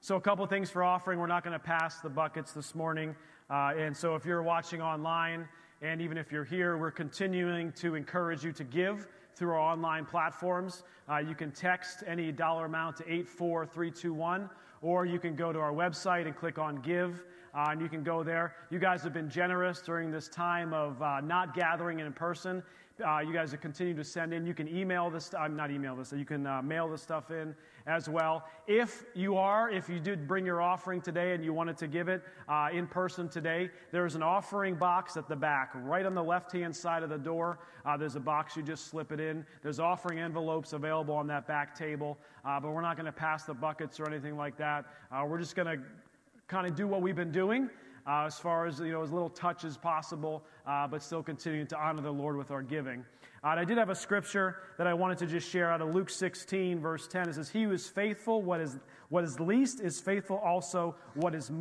So a couple things for offering. We're not going to pass the buckets this morning. And so if you're watching online, and even if you're here, we're continuing to encourage you to give through our online platforms. You can text any dollar amount to 84321, or you can go to our website and click on Give, and you can go there. You guys have been generous during this time of not gathering in person. You guys have continued to send in. You can mail this stuff in as well. If you did bring your offering today and you wanted to give it in person today, there's an offering box at the back, right on the left-hand side of the door. There's a box, you just slip it in. There's offering envelopes available on that back table, but we're not going to pass the buckets or anything like that. We're just going to kind of do what we've been doing. as far as, as little touch as possible, but still continuing to honor the Lord with our giving. And I did have a scripture that I wanted to just share out of Luke 16, verse 10. It says, "He who is faithful, what is least is faithful also what is in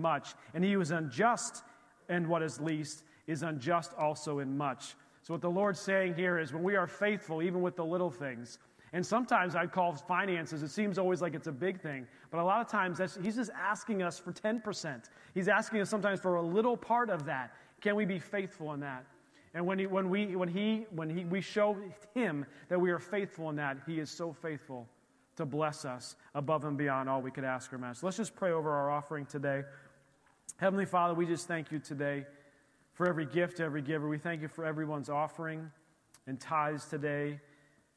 much. And he who is unjust in what is least is unjust also in much." So what the Lord's saying here is when we are faithful, even with the little things, and sometimes I call finances, it seems always like it's a big thing, but a lot of times he's just asking us for 10%. He's asking us sometimes for a little part of that. Can we be faithful in that? And when we show him that we are faithful in that, he is so faithful to bless us above and beyond all we could ask or imagine. So let's just pray over our offering today. Heavenly Father, we just thank you today for every gift, every giver. We thank you for everyone's offering and tithes today.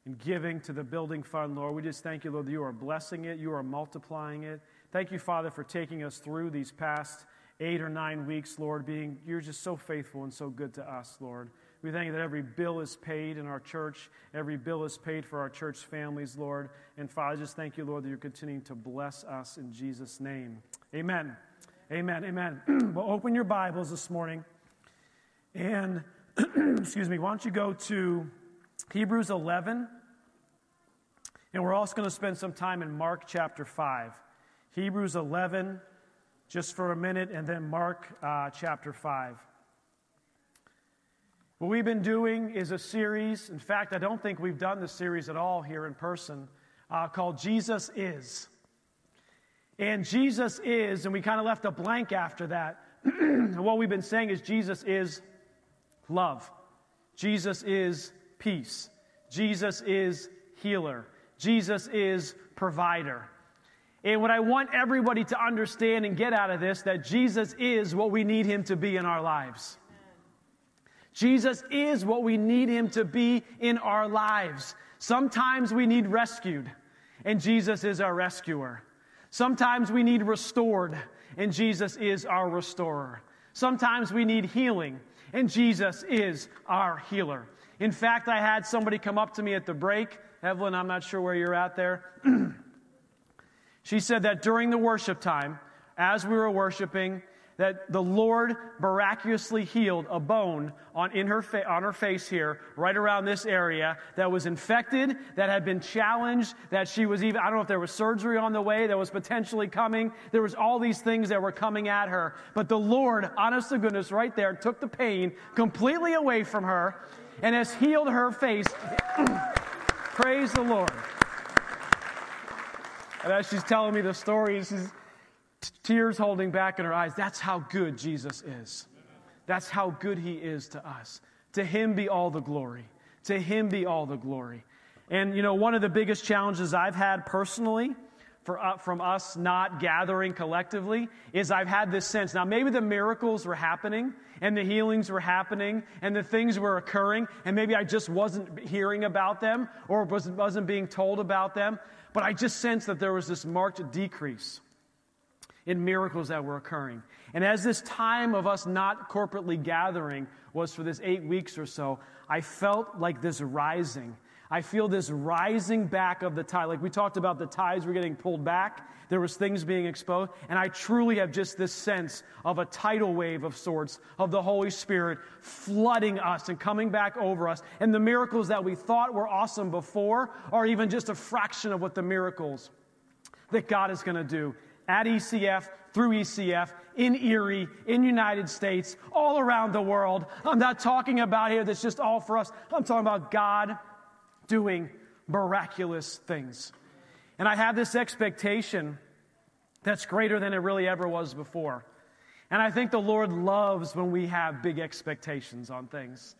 And giving to the building fund, Lord. We just thank you, Lord, that you are blessing it. You are multiplying it. Thank you, Father, for taking us through these past 8 or 9 weeks, Lord, you're just so faithful and so good to us, Lord. We thank you that every bill is paid in our church. Every bill is paid for our church families, Lord. And, Father, just thank you, Lord, that you're continuing to bless us in Jesus' name. Amen. Amen. Amen. Well, open your Bibles this morning. And, excuse me, why don't you go to Hebrews 11, and we're also going to spend some time in Mark chapter 5. Hebrews 11, just for a minute, and then Mark chapter 5. What we've been doing is a series, in fact, I don't think we've done this series at all here in person, called Jesus Is. And Jesus is, and we kind of left a blank after that. What we've been saying is Jesus is love. Jesus is peace. Jesus is healer. Jesus is provider. And what I want everybody to understand and get out of this, that Jesus is what we need him to be in our lives. Jesus is what we need him to be in our lives. Sometimes we need rescued, and Jesus is our rescuer. Sometimes we need restored, and Jesus is our restorer. Sometimes we need healing, and Jesus is our healer. In fact, I had somebody come up to me at the break. Evelyn, I'm not sure where you're at there. She said that during the worship time, as we were worshiping, that the Lord miraculously healed a bone on her face here, right around this area, that was infected, that had been challenged, that she was even, I don't know if there was surgery on the way that was potentially coming. There was all these things that were coming at her. But the Lord, honest to goodness, right there, took the pain completely away from her and has healed her face. Praise the Lord. And as she's telling me the story, she's tears holding back in her eyes. That's how good Jesus is. That's how good he is to us. To him be all the glory. To him be all the glory. And, one of the biggest challenges I've had personally from us not gathering collectively is I've had this sense. Now, maybe the miracles were happening and the healings were happening and the things were occurring and maybe I just wasn't hearing about them or wasn't being told about them, but I just sensed that there was this marked decrease in miracles that were occurring. And as this time of us not corporately gathering was for this 8 weeks or so, I felt like this rising. I feel this rising back of the tide. Like we talked about, the tides were getting pulled back. There was things being exposed. And I truly have just this sense of a tidal wave of sorts of the Holy Spirit flooding us and coming back over us. And the miracles that we thought were awesome before are even just a fraction of what the miracles that God is going to do at ECF, through ECF, in Erie, in United States, all around the world. I'm not talking about here that's just all for us. I'm talking about God doing miraculous things. And I have this expectation that's greater than it really ever was before. And I think the Lord loves when we have big expectations on things.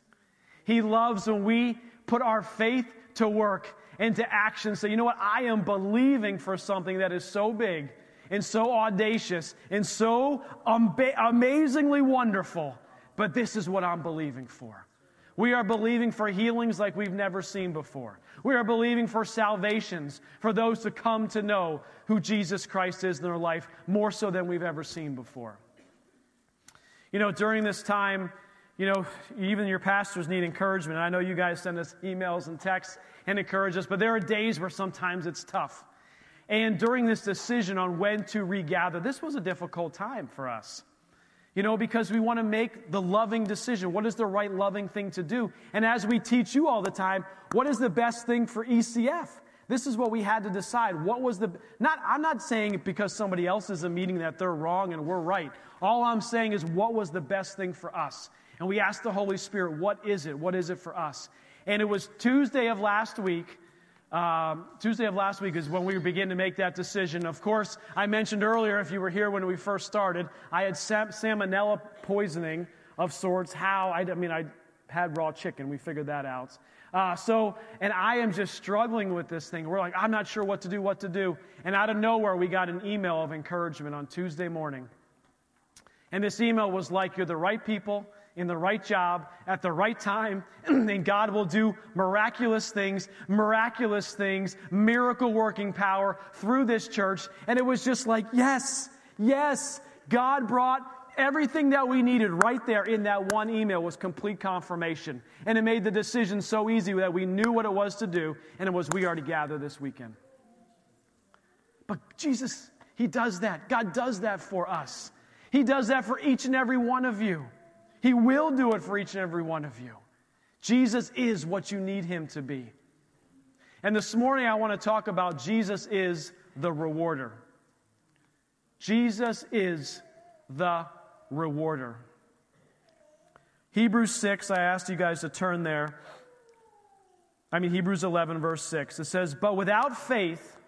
He loves when we put our faith to work and to action. Say, I am believing for something that is so big and so audacious and so amazingly wonderful, but this is what I'm believing for. We are believing for healings like we've never seen before. We are believing for salvations for those to come to know who Jesus Christ is in their life more so than we've ever seen before. During this time, even your pastors need encouragement. I know you guys send us emails and texts and encourage us, but there are days where sometimes it's tough. And during this decision on when to regather, this was a difficult time for us. You know, because we want to make the loving decision. What is the right loving thing to do? And as we teach you all the time, what is the best thing for ECF? This is what we had to decide. What was the... I'm not saying because somebody else is a meeting that they're wrong and we're right. All I'm saying is what was the best thing for us? And we asked the Holy Spirit, what is it? What is it for us? And it was Tuesday of last week. Tuesday of last week is when we begin to make that decision. Of course, I mentioned earlier, if you were here when we first started, I had salmonella poisoning of sorts. I had raw chicken. We figured that out. And I am just struggling with this thing. We're like, I'm not sure what to do. And out of nowhere, we got an email of encouragement on Tuesday morning. And this email was like, you're the right people, in the right job, at the right time, and God will do miraculous things, miracle-working power through this church. And it was just like, yes, God brought everything that we needed right there in that one email was complete confirmation. And it made the decision so easy that we knew what it was to do, and it was we are to gather this weekend. But Jesus, He does that. God does that for us. He does that for each and every one of you. He will do it for each and every one of you. Jesus is what you need Him to be. And this morning I want to talk about Jesus is the rewarder. Jesus is the rewarder. Hebrews 6, I asked you guys to turn there. Hebrews 11, verse 6. It says, but without faith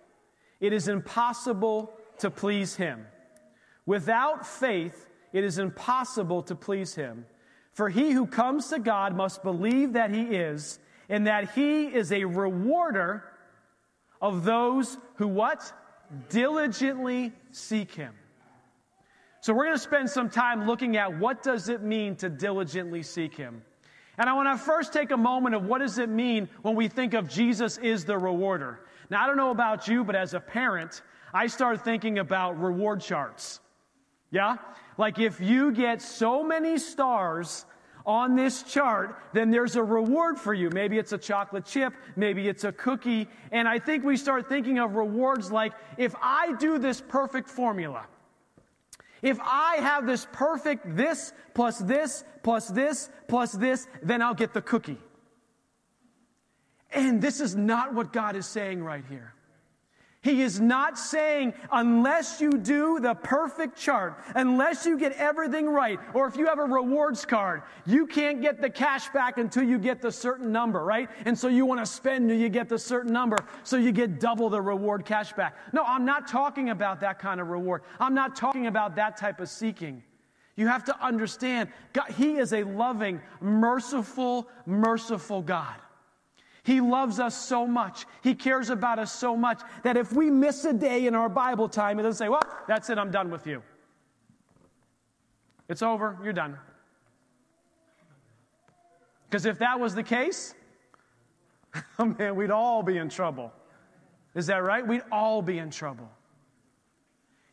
it is impossible to please Him. Without faith it is impossible to please Him. For he who comes to God must believe that He is, and that He is a rewarder of those who what? Diligently seek Him. So we're going to spend some time looking at what does it mean to diligently seek Him. And I want to first take a moment of what does it mean when we think of Jesus is the rewarder. Now, I don't know about you, but as a parent, I start thinking about reward charts. Yeah? Like if you get so many stars on this chart, then there's a reward for you. Maybe it's a chocolate chip, maybe it's a cookie. And I think we start thinking of rewards like, if I do this perfect formula, if I have this perfect this, plus this, plus this, plus this, then I'll get the cookie. And this is not what God is saying right here. He is not saying, unless you do the perfect chart, unless you get everything right, or if you have a rewards card, you can't get the cash back until you get the certain number, right? And so you want to spend until you get the certain number, so you get double the reward cash back. No, I'm not talking about that kind of reward. I'm not talking about that type of seeking. You have to understand, God, He is a loving, merciful God. He loves us so much. He cares about us so much that if we miss a day in our Bible time, it doesn't say, well, that's it, I'm done with you. It's over, you're done. Because if that was the case, we'd all be in trouble. Is that right? We'd all be in trouble.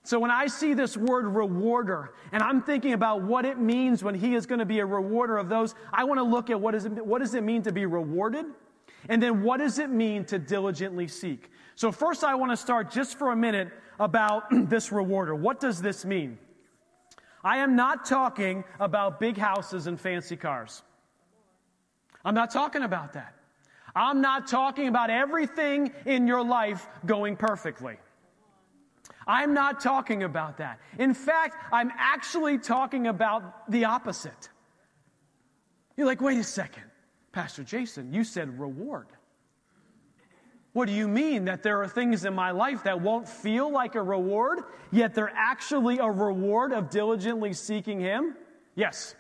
So when I see this word rewarder, and I'm thinking about what it means when He is going to be a rewarder of those, I want to look at what does it mean to be rewarded? And then what does it mean to diligently seek? So first I want to start just for a minute about this rewarder. What does this mean? I am not talking about big houses and fancy cars. I'm not talking about that. I'm not talking about everything in your life going perfectly. I'm not talking about that. In fact, I'm actually talking about the opposite. You're like, wait a second. Pastor Jason, you said reward. What do you mean that there are things in my life that won't feel like a reward, yet they're actually a reward of diligently seeking Him? Yes,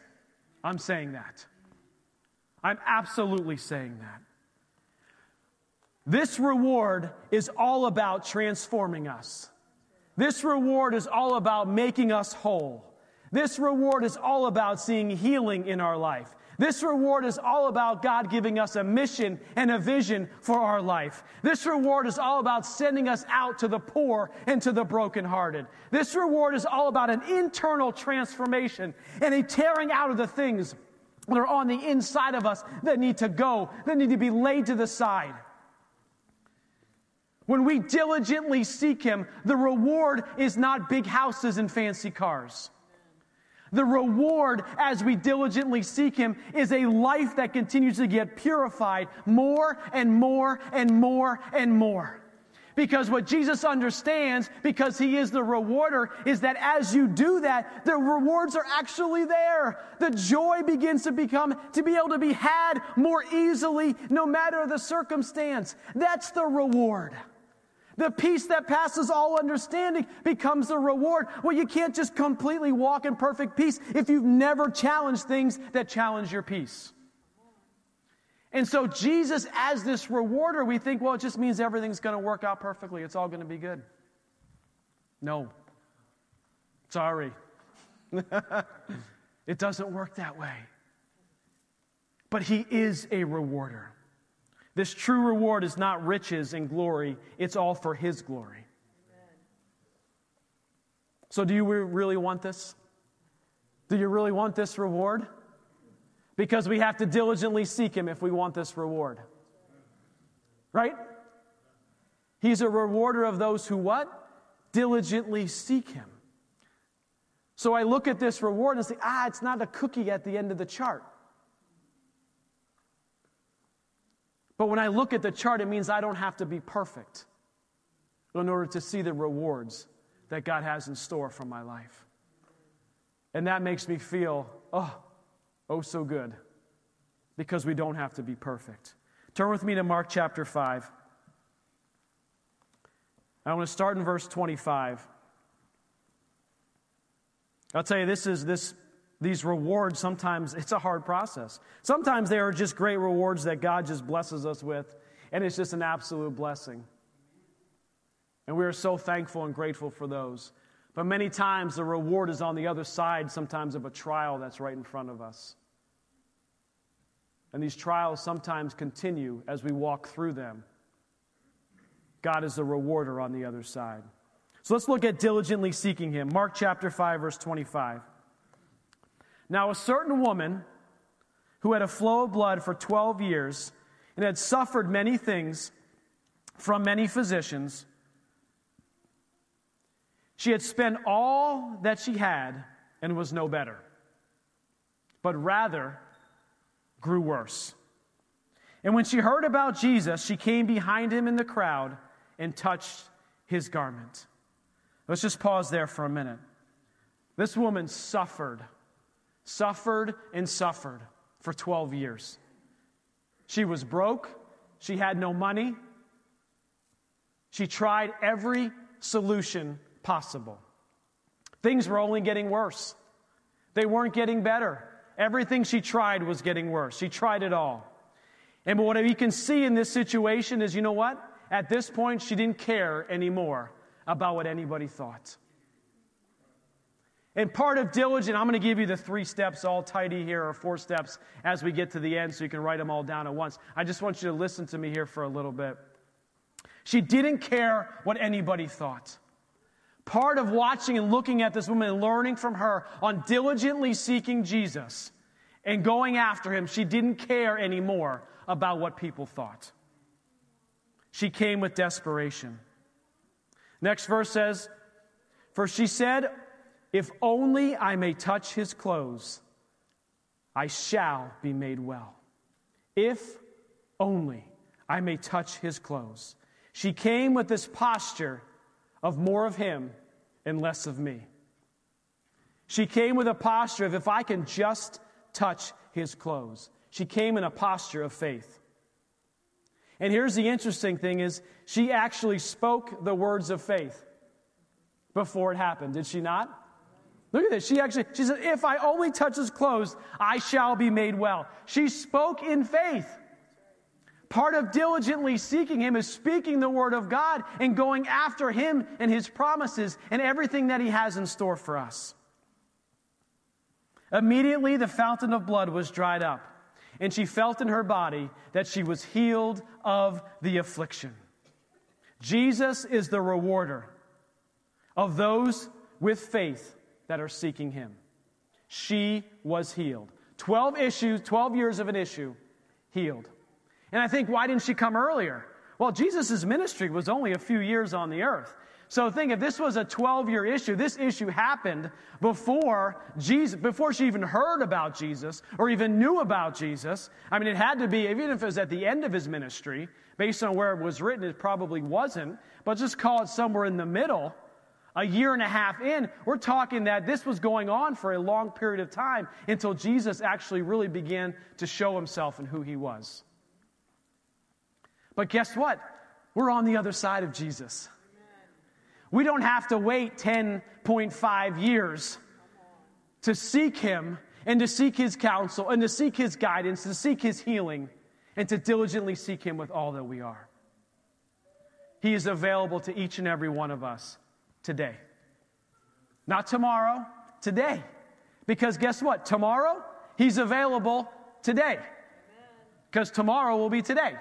I'm saying that. I'm absolutely saying that. This reward is all about transforming us. This reward is all about making us whole. This reward is all about seeing healing in our life. This reward is all about God giving us a mission and a vision for our life. This reward is all about sending us out to the poor and to the brokenhearted. This reward is all about an internal transformation and a tearing out of the things that are on the inside of us that need to go, that need to be laid to the side. When we diligently seek Him, the reward is not big houses and fancy cars. The reward as we diligently seek Him is a life that continues to get purified more and more and more and more. Because what Jesus understands, because He is the rewarder, is that as you do that, the rewards are actually there. The joy begins to be able to be had more easily, no matter the circumstance. That's the reward. The peace that passes all understanding becomes the reward. Well, you can't just completely walk in perfect peace if you've never challenged things that challenge your peace. And so Jesus, as this rewarder, we think, well, it just means everything's going to work out perfectly. It's all going to be good. No. Sorry. It doesn't work that way. But He is a rewarder. This true reward is not riches and glory. It's all for His glory. Amen. So do you really want this? Do you really want this reward? Because we have to diligently seek Him if we want this reward. Right? He's a rewarder of those who what? Diligently seek Him. So I look at this reward and say, it's not a cookie at the end of the chart. But when I look at the chart, it means I don't have to be perfect in order to see the rewards that God has in store for my life. And that makes me feel, oh, so good, because we don't have to be perfect. Turn with me to Mark chapter 5. I want to start in verse 25. I'll tell you, these rewards, sometimes it's a hard process. Sometimes they are just great rewards that God just blesses us with, and it's just an absolute blessing. And we are so thankful and grateful for those. But many times the reward is on the other side sometimes of a trial that's right in front of us. And these trials sometimes continue as we walk through them. God is the rewarder on the other side. So let's look at diligently seeking Him. Mark chapter 5, verse 25. Now a certain woman who had a flow of blood for 12 years and had suffered many things from many physicians, she had spent all that she had and was no better, but rather grew worse. And when she heard about Jesus, she came behind Him in the crowd and touched His garment. Let's just pause there for a minute. This woman suffered for 12 years. She was broke. She had no money. She tried every solution possible. Things were only getting worse. They weren't getting better. Everything she tried was getting worse. She tried it all. And what we can see in this situation is, you know what? At this point, she didn't care anymore about what anybody thought. And part of diligent, I'm going to give you the 3 steps all tidy here, or 4 steps as we get to the end so you can write them all down at once. I just want you to listen to me here for a little bit. She didn't care what anybody thought. Part of watching and looking at this woman and learning from her on diligently seeking Jesus and going after Him, she didn't care anymore about what people thought. She came with desperation. Next verse says, for she said, if only I may touch His clothes, I shall be made well. If only I may touch His clothes. She came with this posture of more of Him and less of me. She came with a posture of, if I can just touch His clothes. She came in a posture of faith. And here's the interesting thing is, she actually spoke the words of faith before it happened. Did she not? Look at this. She said, if I only touch His clothes, I shall be made well. She spoke in faith. Part of diligently seeking Him is speaking the Word of God and going after Him and His promises and everything that He has in store for us. Immediately the fountain of blood was dried up, and she felt in her body that she was healed of the affliction. Jesus is the rewarder of those with faith that are seeking Him. She was healed. 12 years of an issue, healed. And I think, why didn't she come earlier? Well, Jesus' ministry was only a few years on the earth. So think, if this was a 12-year issue, this issue happened before she even heard about Jesus or even knew about Jesus. I mean, it had to be, even if it was at the end of his ministry, based on where it was written, it probably wasn't. But just call it somewhere in the middle, a year and a half in. We're talking that this was going on for a long period of time until Jesus actually really began to show himself and who he was. But guess what? We're on the other side of Jesus. We don't have to wait 10.5 years to seek him and to seek his counsel and to seek his guidance, to seek his healing, and to diligently seek him with all that we are. He is available to each and every one of us today. Not tomorrow, today. Because guess what? Tomorrow, he's available today. Because tomorrow will be today.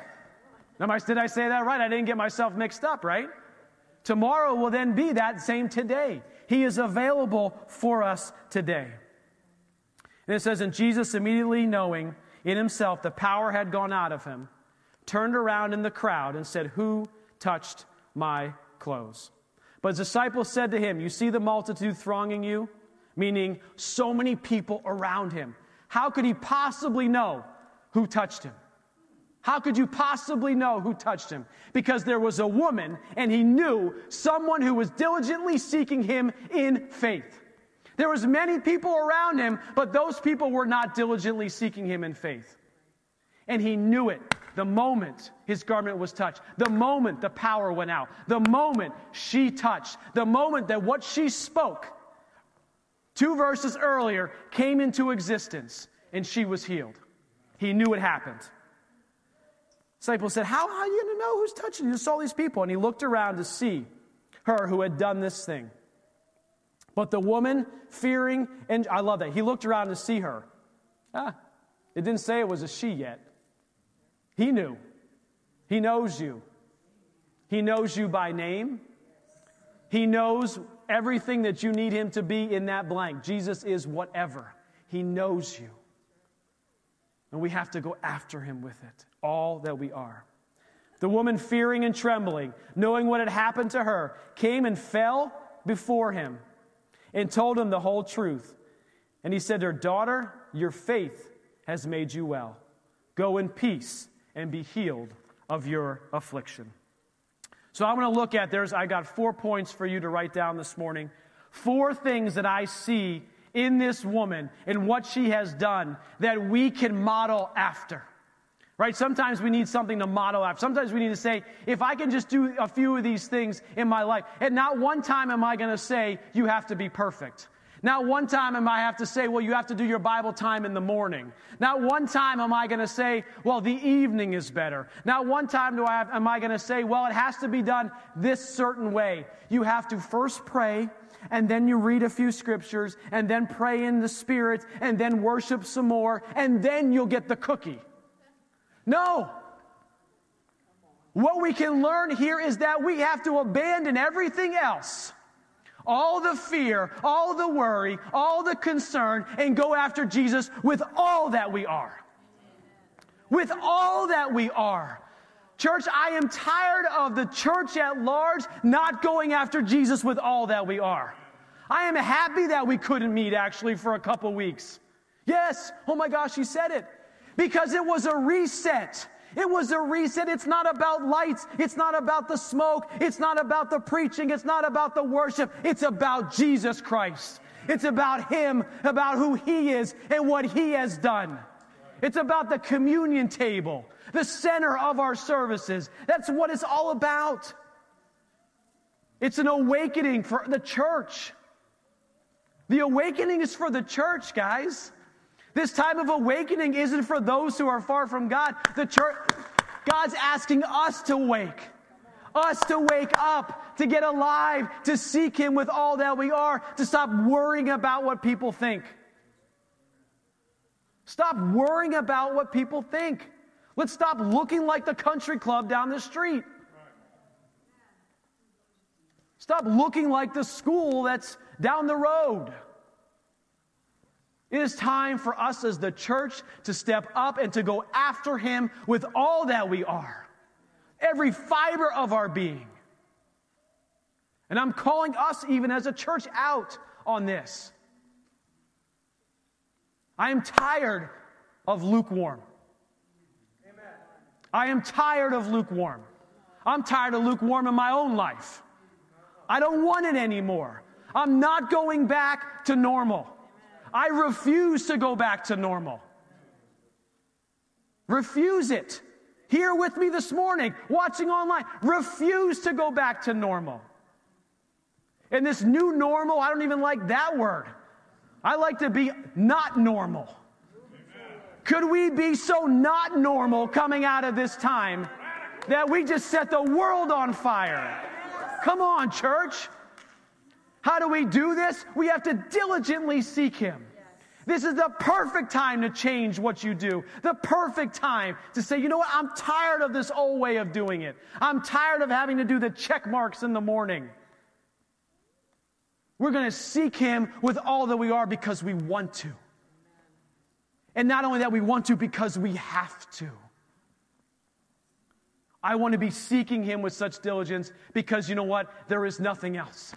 Did I say that right? I didn't get myself mixed up, right? Tomorrow will then be that same today. He is available for us today. And it says, and Jesus, immediately knowing in himself the power had gone out of him, turned around in the crowd and said, who touched my clothes? But his disciples said to him, you see the multitude thronging you? Meaning so many people around him. How could he possibly know who touched him? How could you possibly know who touched him? Because there was a woman, and he knew someone who was diligently seeking him in faith. There was many people around him, but those people were not diligently seeking him in faith. And he knew it the moment his garment was touched, the moment the power went out, the moment she touched, the moment that what she spoke 2 verses earlier came into existence, and she was healed. He knew it happened. Disciples said, how are you going to know who's touching you? You saw these people. And he looked around to see her who had done this thing. But the woman, fearing, and I love that. He looked around to see her. It didn't say it was a she yet. He knew. He knows you. He knows you by name. He knows everything that you need him to be in that blank. Jesus is whatever. He knows you. And we have to go after him with it, all that we are. The woman, fearing and trembling, knowing what had happened to her, came and fell before him and told him the whole truth. And he said to her, daughter, your faith has made you well. Go in peace and be healed of your affliction. So I'm going to look at, I got 4 points for you to write down this morning. 4 things that I see in this woman and what she has done that we can model after, right? Sometimes we need something to model after. Sometimes we need to say, if I can just do a few of these things in my life, and not one time am I going to say, you have to be perfect. Not one time am I have to say, well, you have to do your Bible time in the morning. Not one time am I going to say, well, the evening is better. Not one time am I going to say, well, it has to be done this certain way. You have to first pray, and then you read a few scriptures, and then pray in the Spirit, and then worship some more, and then you'll get the cookie. No! What we can learn here is that we have to abandon everything else. All the fear, all the worry, all the concern, and go after Jesus with all that we are. With all that we are. Church, I am tired of the church at large not going after Jesus with all that we are. I am happy that we couldn't meet, actually, for a couple weeks. Yes, oh my gosh, he said it. Because it was a reset. It was a reset. It's not about lights. It's not about the smoke. It's not about the preaching. It's not about the worship. It's about Jesus Christ. It's about him, about who he is and what he has done. It's about the communion table, the center of our services. That's what it's all about. It's an awakening for the church. The awakening is for the church, guys. This time of awakening isn't for those who are far from God. The church, God's asking us to wake. Us to wake up, to get alive, to seek him with all that we are, to stop worrying about what people think. Stop worrying about what people think. Let's stop looking like the country club down the street. Stop looking like the school that's down the road. It is time for us as the church to step up and to go after him with all that we are. Every fiber of our being. And I'm calling us even as a church out on this. I am tired of lukewarm. Amen. I am tired of lukewarm. I'm tired of lukewarm in my own life. I don't want it anymore. I'm not going back to normal. I refuse to go back to normal. Refuse it. Here with me this morning, watching online, refuse to go back to normal. And this new normal, I don't even like that word. I like to be not normal. Could we be so not normal coming out of this time that we just set the world on fire? Come on, church. How do we do this? We have to diligently seek him. This is the perfect time to change what you do. The perfect time to say, you know what? I'm tired of this old way of doing it. I'm tired of having to do the check marks in the morning. We're going to seek him with all that we are because we want to. And not only that, we want to because we have to. I want to be seeking him with such diligence because, you know what? There is nothing else.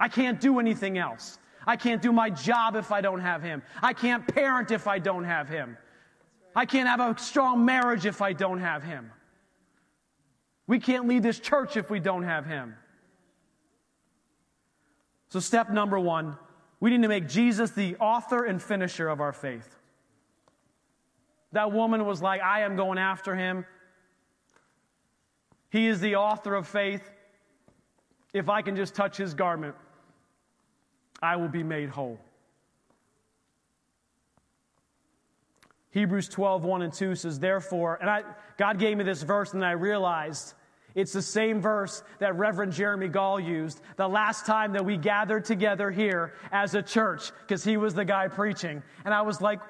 I can't do anything else. I can't do my job if I don't have him. I can't parent if I don't have him. I can't have a strong marriage if I don't have him. We can't lead this church if we don't have him. So step number one, we need to make Jesus the author and finisher of our faith. That woman was like, I am going after him. He is the author of faith. If I can just touch his garment, I will be made whole. Hebrews 12:1-2 says, therefore, and God gave me this verse and I realized it's the same verse that Reverend Jeremy Gall used the last time that we gathered together here as a church because he was the guy preaching. And I was like,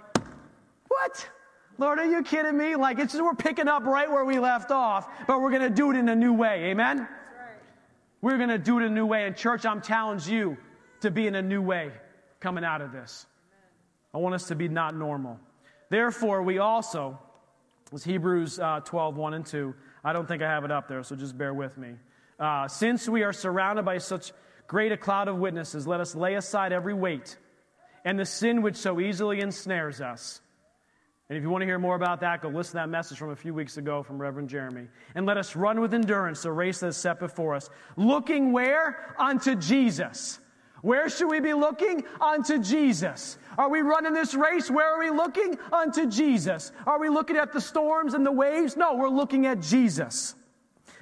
what? Lord, are you kidding me? Like, it's just we're picking up right where we left off, but we're going to do it in a new way. Amen? That's right. We're going to do it in a new way. And church, I'm challenging you to be in a new way coming out of this. Amen. I want us to be not normal. Therefore, we also, as Hebrews 12:1-2, I don't think I have it up there, so just bear with me. Since we are surrounded by such great a cloud of witnesses, let us lay aside every weight and the sin which so easily ensnares us. And if you want to hear more about that, go listen to that message from a few weeks ago from Reverend Jeremy. And let us run with endurance the race that is set before us, looking where? Unto Jesus. Where should we be looking? Unto Jesus. Are we running this race? Where are we looking? Unto Jesus. Are we looking at the storms and the waves? No, we're looking at Jesus,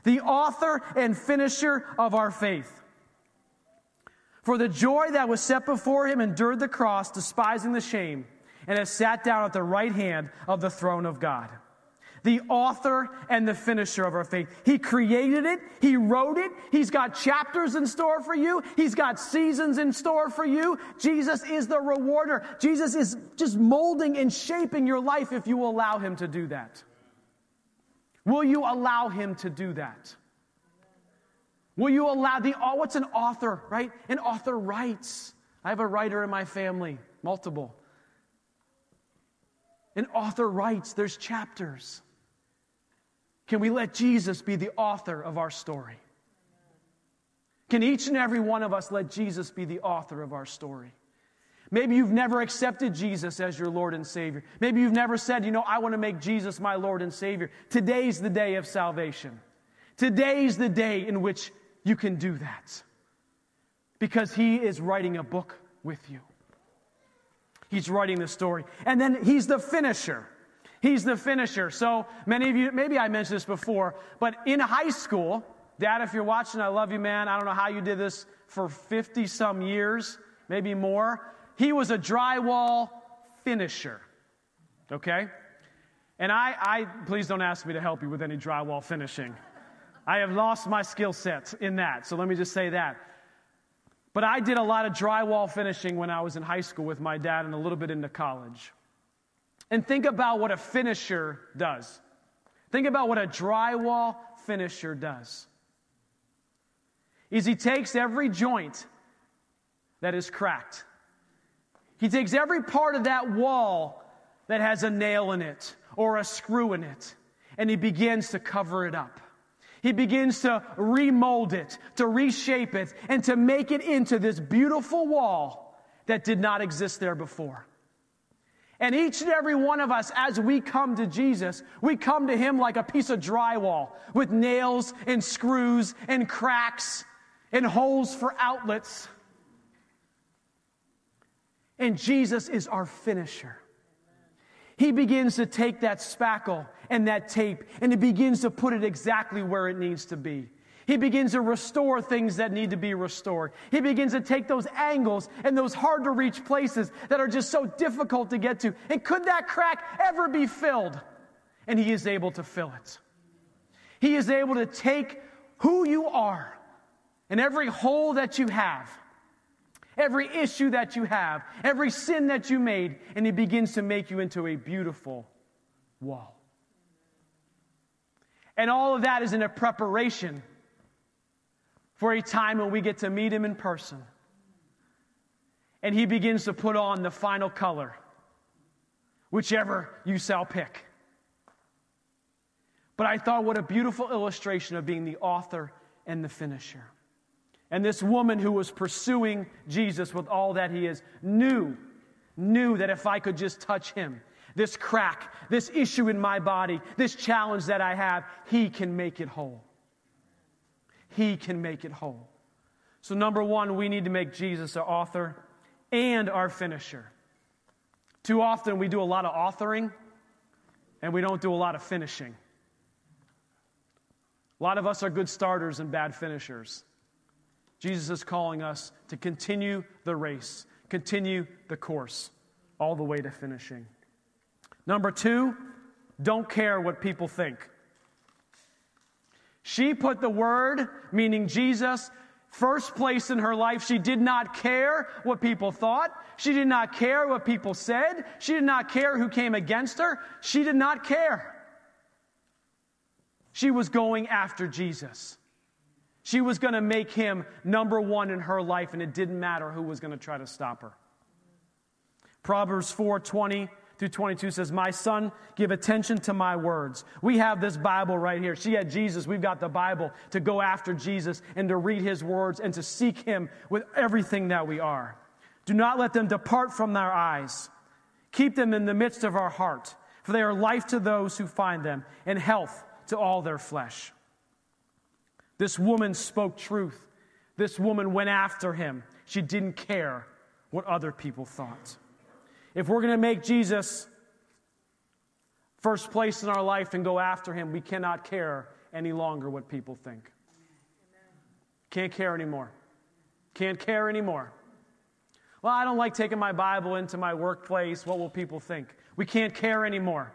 the author and finisher of our faith. For the joy that was set before him endured the cross, despising the shame, and has sat down at the right hand of the throne of God. The author and the finisher of our faith. He created it. He wrote it. He's got chapters in store for you. He's got seasons in store for you. Jesus is the rewarder. Jesus is just molding and shaping your life if you will allow him to do that. Will you allow him to do that? Will you allow what's an author, right? An author writes. I have a writer in my family, multiple. An author writes. There's chapters. Can we let Jesus be the author of our story? Can each and every one of us let Jesus be the author of our story? Maybe you've never accepted Jesus as your Lord and Savior. Maybe you've never said, you know, I want to make Jesus my Lord and Savior. Today's the day of salvation. Today's the day in which you can do that. Because he is writing a book with you. He's writing the story. And then he's the finisher. He's the finisher. So many of you, maybe I mentioned this before, but in high school, Dad, if you're watching, I love you, man. I don't know how you did this for 50-some years, maybe more. He was a drywall finisher, okay? And I please don't ask me to help you with any drywall finishing. I have lost my skill set in that, so let me just say that. But I did a lot of drywall finishing when I was in high school with my dad and a little bit into college. And think about what a finisher does. Think about what a drywall finisher does. Is he takes every joint that is cracked. He takes every part of that wall that has a nail in it or a screw in it, and he begins to cover it up. He begins to remold it, to reshape it, and to make it into this beautiful wall that did not exist there before. And each and every one of us, as we come to Jesus, we come to him like a piece of drywall with nails and screws and cracks and holes for outlets. And Jesus is our finisher. He begins to take that spackle and that tape, and he begins to put it exactly where it needs to be. He begins to restore things that need to be restored. He begins to take those angles and those hard-to-reach places that are just so difficult to get to. And could that crack ever be filled? And he is able to fill it. He is able to take who you are and every hole that you have, every issue that you have, every sin that you made, and he begins to make you into a beautiful wall. And all of that is in a preparation for a time when we get to meet him in person. And he begins to put on the final color, whichever you shall pick. But I thought, what a beautiful illustration of being the author and the finisher. And this woman who was pursuing Jesus with all that he is knew that if I could just touch him, this crack, this issue in my body, this challenge that I have, he can make it whole. He can make it whole. So number one, we need to make Jesus our author and our finisher. Too often we do a lot of authoring and we don't do a lot of finishing. A lot of us are good starters and bad finishers. Jesus is calling us to continue the race, continue the course, all the way to finishing. Number two, don't care what people think. She put the Word, meaning Jesus, first place in her life. She did not care what people thought. She did not care what people said. She did not care who came against her. She did not care. She was going after Jesus. She was going to make him number one in her life, and it didn't matter who was going to try to stop her. Proverbs 4:20 through 22 says, "My son, give attention to my words." We have this Bible right here. She had Jesus. We've got the Bible to go after Jesus and to read his words and to seek him with everything that we are. "Do not let them depart from our eyes. Keep them in the midst of our heart, for they are life to those who find them and health to all their flesh." This woman spoke truth. This woman went after him. She didn't care what other people thought. If we're going to make Jesus first place in our life and go after him, we cannot care any longer what people think. Can't care anymore. Can't care anymore. Well, I don't like taking my Bible into my workplace. What will people think? We can't care anymore.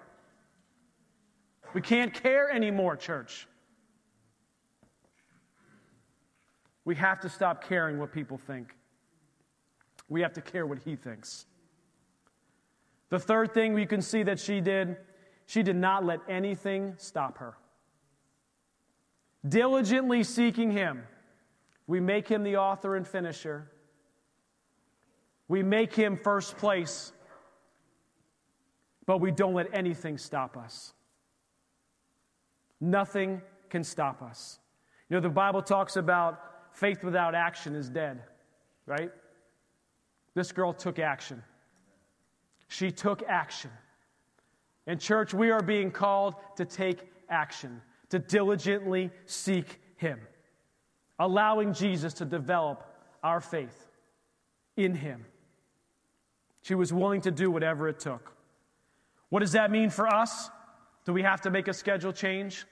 We can't care anymore, church. We have to stop caring what people think. We have to care what he thinks. The third thing we can see that she did not let anything stop her. Diligently seeking him, we make him the author and finisher. We make him first place, but we don't let anything stop us. Nothing can stop us. You know, the Bible talks about faith without action is dead, right? This girl took action. She took action. And church, we are being called to take action, to diligently seek him, allowing Jesus to develop our faith in him. She was willing to do whatever it took. What does that mean for us? Do we have to make a schedule change?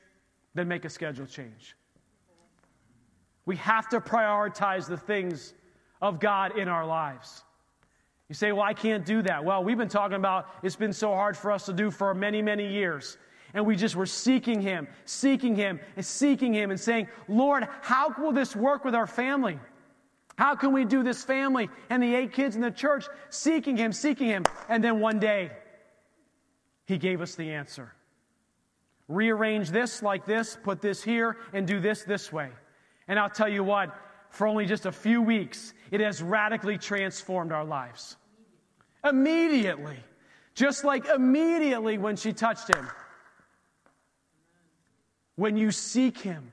Then make a schedule change. We have to prioritize the things of God in our lives. You say, well, I can't do that. Well, we've been talking about it's been so hard for us to do for many, many years. And we just were seeking him and saying, Lord, how will this work with our family? How can we do this family and the 8 kids in the church? Seeking him. And then one day, he gave us the answer. Rearrange this like this, put this here, and do this way. And I'll tell you what, for only just a few weeks, it has radically transformed our lives. Immediately. Just like immediately when she touched him. When you seek him,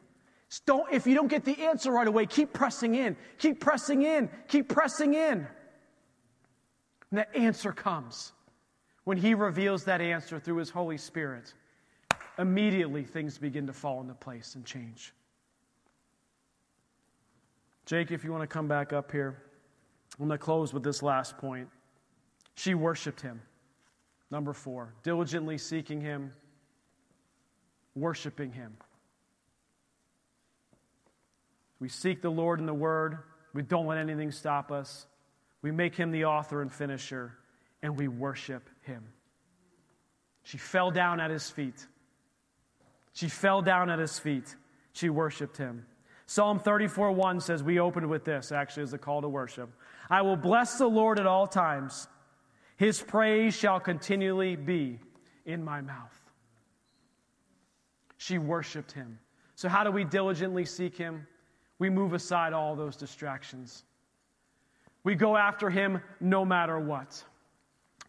Don't, if you don't get the answer right away, keep pressing in. Keep pressing in. Keep pressing in. And that answer comes. When he reveals that answer through his Holy Spirit, immediately things begin to fall into place and change. Jake, if you want to come back up here, I'm going to close with this last point. She worshiped him. Number 4, diligently seeking him, worshiping him. We seek the Lord in the Word. We don't let anything stop us. We make him the author and finisher, and we worship him. She fell down at his feet. She fell down at his feet. She worshiped him. Psalm 34:1 says, we opened with this, actually, as a call to worship. I will bless the Lord at all times. His praise shall continually be in my mouth. She worshiped him. So how do we diligently seek him? We move aside all those distractions. We go after him no matter what.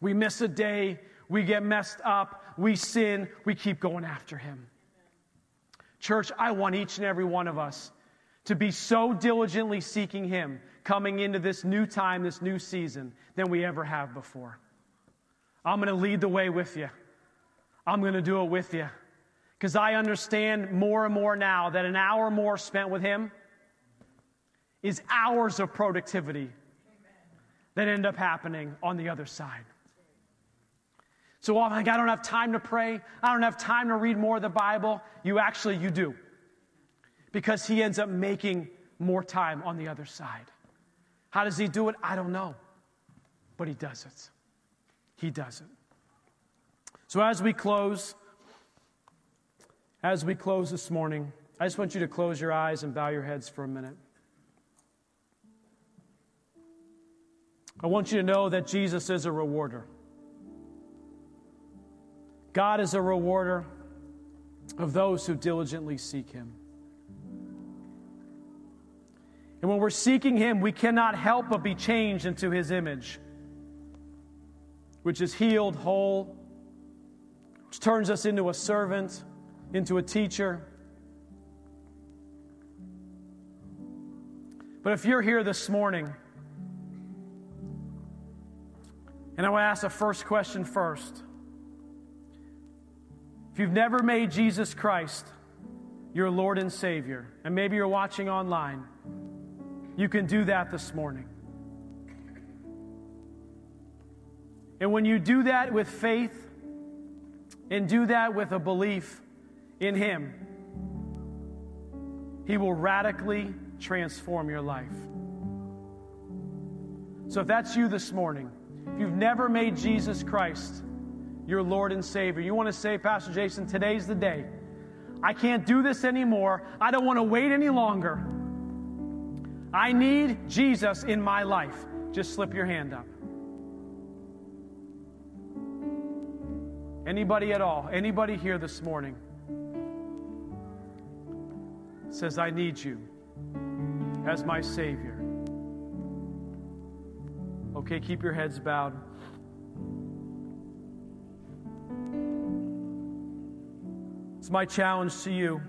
We miss a day. We get messed up. We sin. We keep going after him. Church, I want each and every one of us to be so diligently seeking him coming into this new time, this new season, than we ever have before. I'm going to lead the way with you. I'm going to do it with you. Because I understand more and more now that an hour more spent with him is hours of productivity. Amen. That end up happening on the other side. So often, like, I don't have time to pray. I don't have time to read more of the Bible. You do. Because he ends up making more time on the other side. How does he do it? I don't know. But he does it. He does it. So as we close this morning, I just want you to close your eyes and bow your heads for a minute. I want you to know that Jesus is a rewarder. God is a rewarder of those who diligently seek him. And when we're seeking him, we cannot help but be changed into his image, which is healed, whole, which turns us into a servant, into a teacher. But if you're here this morning, and I want to ask the first question first. If you've never made Jesus Christ your Lord and Savior, and maybe you're watching online, you can do that this morning. And when you do that with faith and do that with a belief in him, he will radically transform your life. So if that's you this morning, if you've never made Jesus Christ your Lord and Savior, you want to say, Pastor Jason, today's the day. I can't do this anymore. I don't want to wait any longer. I need Jesus in my life. Just slip your hand up. Anybody at all? Anybody here this morning? Says, I need you as my Savior. Okay, keep your heads bowed. It's my challenge to you.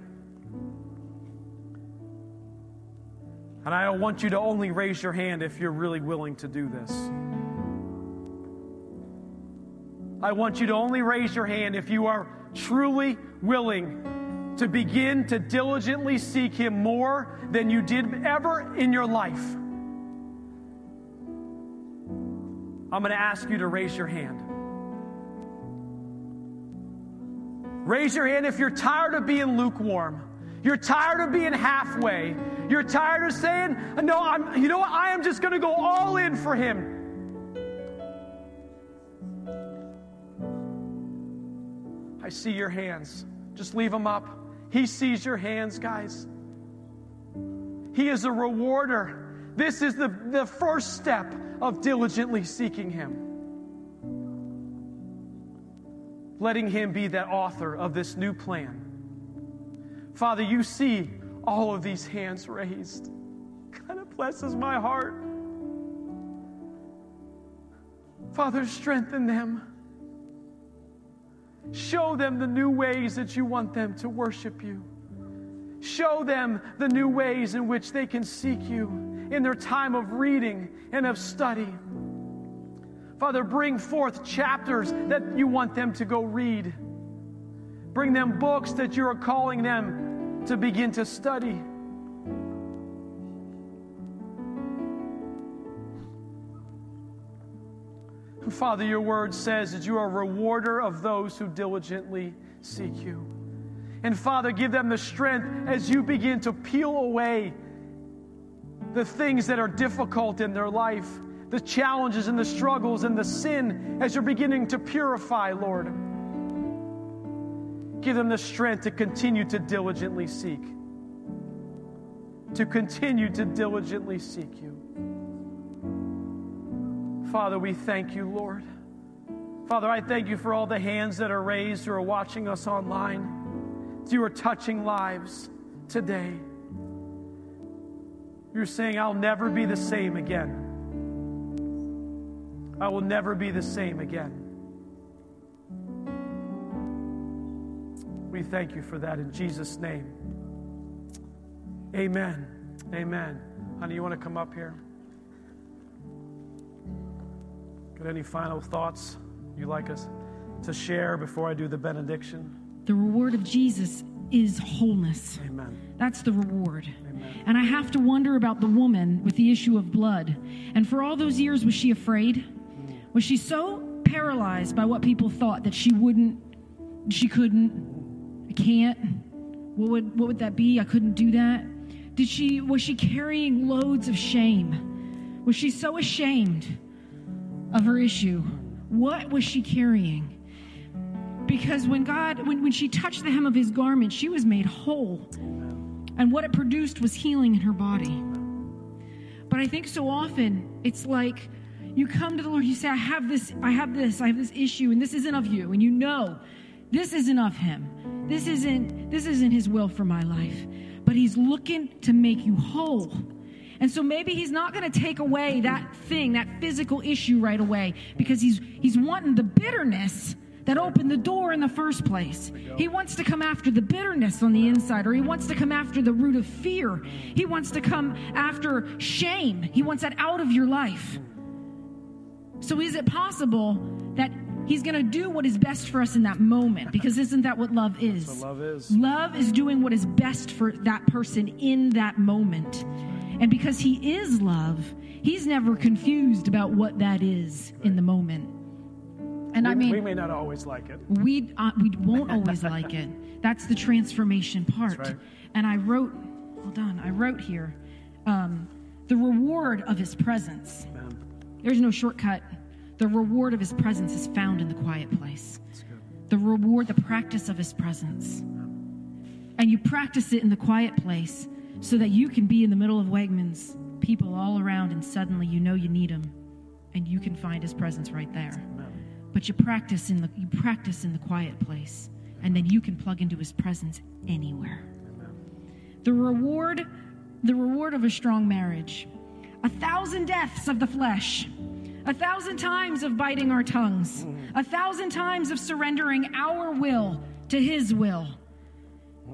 And I want you to only raise your hand if you're really willing to do this. I want you to only raise your hand if you are truly willing to begin to diligently seek him more than you did ever in your life. I'm going to ask you to raise your hand. Raise your hand if you're tired of being lukewarm. You're tired of being halfway. You're tired of saying, no, I am just going to go all in for him. I see your hands. Just leave them up. He sees your hands, guys. He is a rewarder. This is the first step of diligently seeking him. Letting him be that author of this new plan. Father, you see all of these hands raised. God, it blesses my heart. Father, strengthen them. Show them the new ways that you want them to worship you. Show them the new ways in which they can seek you in their time of reading and of study. Father, bring forth chapters that you want them to go read. Bring them books that you are calling them to begin to study. Father, your word says that you are a rewarder of those who diligently seek you. And Father, give them the strength as you begin to peel away the things that are difficult in their life, the challenges and the struggles and the sin as you're beginning to purify, Lord. Give them the strength to continue to diligently seek. To continue to diligently seek you. Father, we thank you, Lord. Father, I thank you for all the hands that are raised who are watching us online. You are touching lives today. You're saying, I'll never be the same again. I will never be the same again. We thank you for that in Jesus' name. Amen. Amen. Honey, you want to come up here? Got any final thoughts you'd like us to share before I do the benediction? The reward of Jesus is wholeness. Amen. That's the reward. Amen. And I have to wonder about the woman with the issue of blood. And for all those years, was she afraid? Was she so paralyzed by what people thought that she wouldn't, she couldn't, I can't? What would that be? I couldn't do that. Was she carrying loads of shame? Was she so ashamed of her issue? What was she carrying? Because when she touched the hem of his garment, she was made whole. And what it produced was healing in her body. But I think so often it's like you come to the Lord, you say, I have this issue, and this isn't of you, and you know this isn't of him. This isn't his will for my life. But he's looking to make you whole. And so maybe he's not going to take away that thing, that physical issue right away, because he's wanting the bitterness that opened the door in the first place. He wants to come after the bitterness on the inside, or he wants to come after the root of fear. He wants to come after shame. He wants that out of your life. So is it possible that he's going to do what is best for us in that moment? Because isn't that what love is? That's what love is. Love is doing what is best for that person in that moment. And because he is love, he's never confused about what that is in the moment. And we may not always like it. We won't always like it. That's the transformation part. Right. And I wrote here, the reward of his presence. Amen. There's no shortcut. The reward of his presence is found in the quiet place. The practice of his presence. And you practice it in the quiet place, so that you can be in the middle of Wegmans, people all around, and suddenly you know you need him, and you can find his presence right there. Amen. But you practice in the quiet place, and then you can plug into his presence anywhere. Amen. The reward of a strong marriage, 1,000 deaths of the flesh, 1,000 times of biting our tongues, 1,000 times of surrendering our will to his will.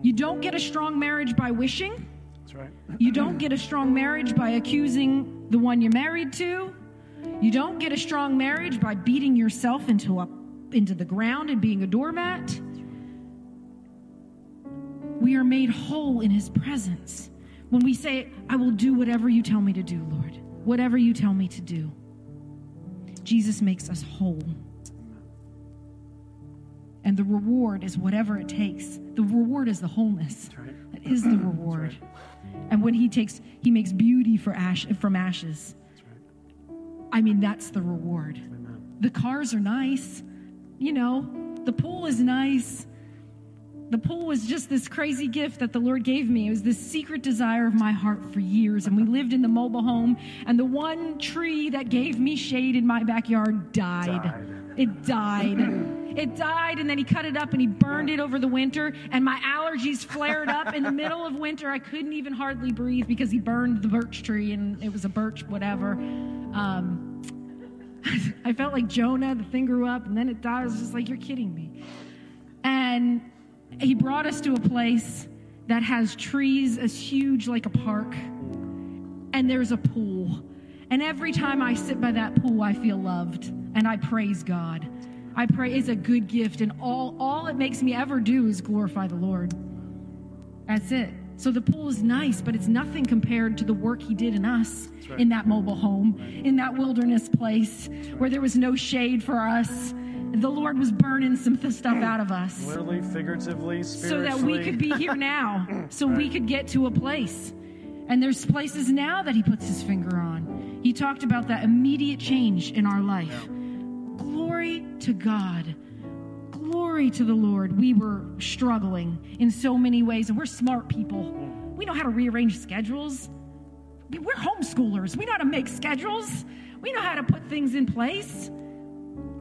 You don't get a strong marriage by wishing. Right. You don't get a strong marriage by accusing the one you're married to. You don't get a strong marriage by beating yourself into the ground and being a doormat. We are made whole in his presence when we say, I will do whatever you tell me to do, Lord. Whatever you tell me to do. Jesus makes us whole. And the reward is whatever it takes. The reward is the wholeness. That's right. That is the reward. Right. And when he makes beauty from ashes. That's right. I mean, that's the reward. Amen. The cars are nice. The pool is nice. The pool was just this crazy gift that the Lord gave me. It was this secret desire of my heart for years. And we lived in the mobile home. And the one tree that gave me shade in my backyard died. It died. It died, and then he cut it up, and he burned it over the winter, and my allergies flared up in the middle of winter. I couldn't even hardly breathe because he burned the birch tree, and it was a birch whatever. I felt like Jonah. The thing grew up, and then it died. I was just like, you're kidding me. And he brought us to a place that has trees as huge like a park, and there's a pool. And every time I sit by that pool, I feel loved, and I praise God. I pray it's a good gift, and all it makes me ever do is glorify the Lord. That's it. So the pool is nice, but it's nothing compared to the work he did in us, right, in that mobile home, right, in that wilderness place, right, where there was no shade for us. The Lord was burning some stuff out of us. Literally, figuratively, spiritually. So that we could be here now, so right, we could get to a place. And there's places now that he puts his finger on. He talked about that immediate change in our life. Yeah. Glory to God. Glory to the Lord. We were struggling in so many ways, and we're smart people. We know how to rearrange schedules. We're homeschoolers. We know how to make schedules. We know how to put things in place.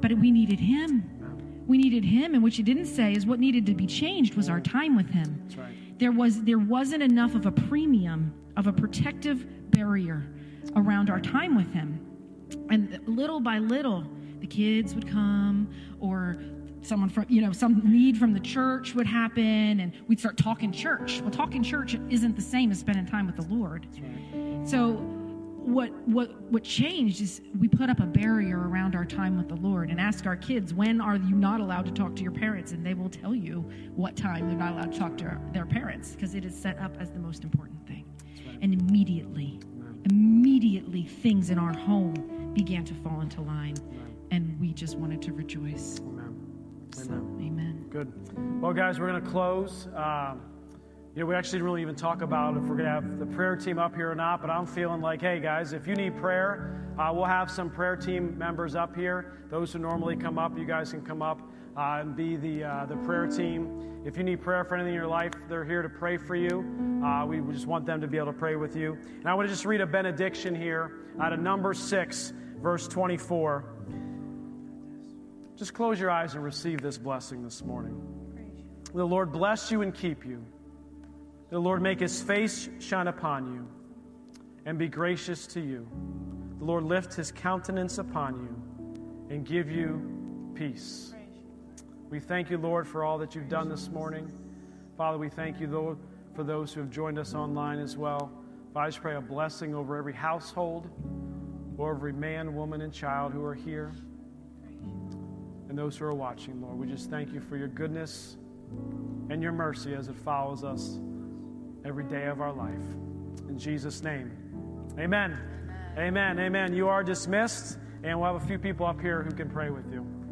But we needed him. We needed him, and what you didn't say is what needed to be changed was our time with him. That's right. There wasn't enough of a premium, of a protective barrier around our time with him. And little by little, the kids would come, or someone from, some need from the church would happen, and we'd start talking church. Well, talking church isn't the same as spending time with the Lord. So what changed is we put up a barrier around our time with the Lord and ask our kids, when are you not allowed to talk to your parents? And they will tell you what time they're not allowed to talk to their parents, because it is set up as the most important thing. And immediately things in our home began to fall into line. And we just wanted to rejoice. Amen. So, amen. Good. Well, guys, we're going to close. We actually didn't really even talk about if we're going to have the prayer team up here or not, but I'm feeling like, hey, guys, if you need prayer, we'll have some prayer team members up here. Those who normally come up, you guys can come up and be the prayer team. If you need prayer for anything in your life, they're here to pray for you. We just want them to be able to pray with you. And I want to just read a benediction here out of Numbers 6, verse 24. Just close your eyes and receive this blessing this morning. The Lord bless you and keep you. The Lord make his face shine upon you and be gracious to you. The Lord lift his countenance upon you and give you peace. We thank you, Lord, for all that you've done this morning. Father, we thank you, Lord, for those who have joined us online as well. Father, I just pray a blessing over every household, over every man, woman, and child who are here. And those who are watching, Lord, we just thank you for your goodness and your mercy as it follows us every day of our life. In Jesus' name, amen. Amen. Amen. Amen. You are dismissed, and we'll have a few people up here who can pray with you.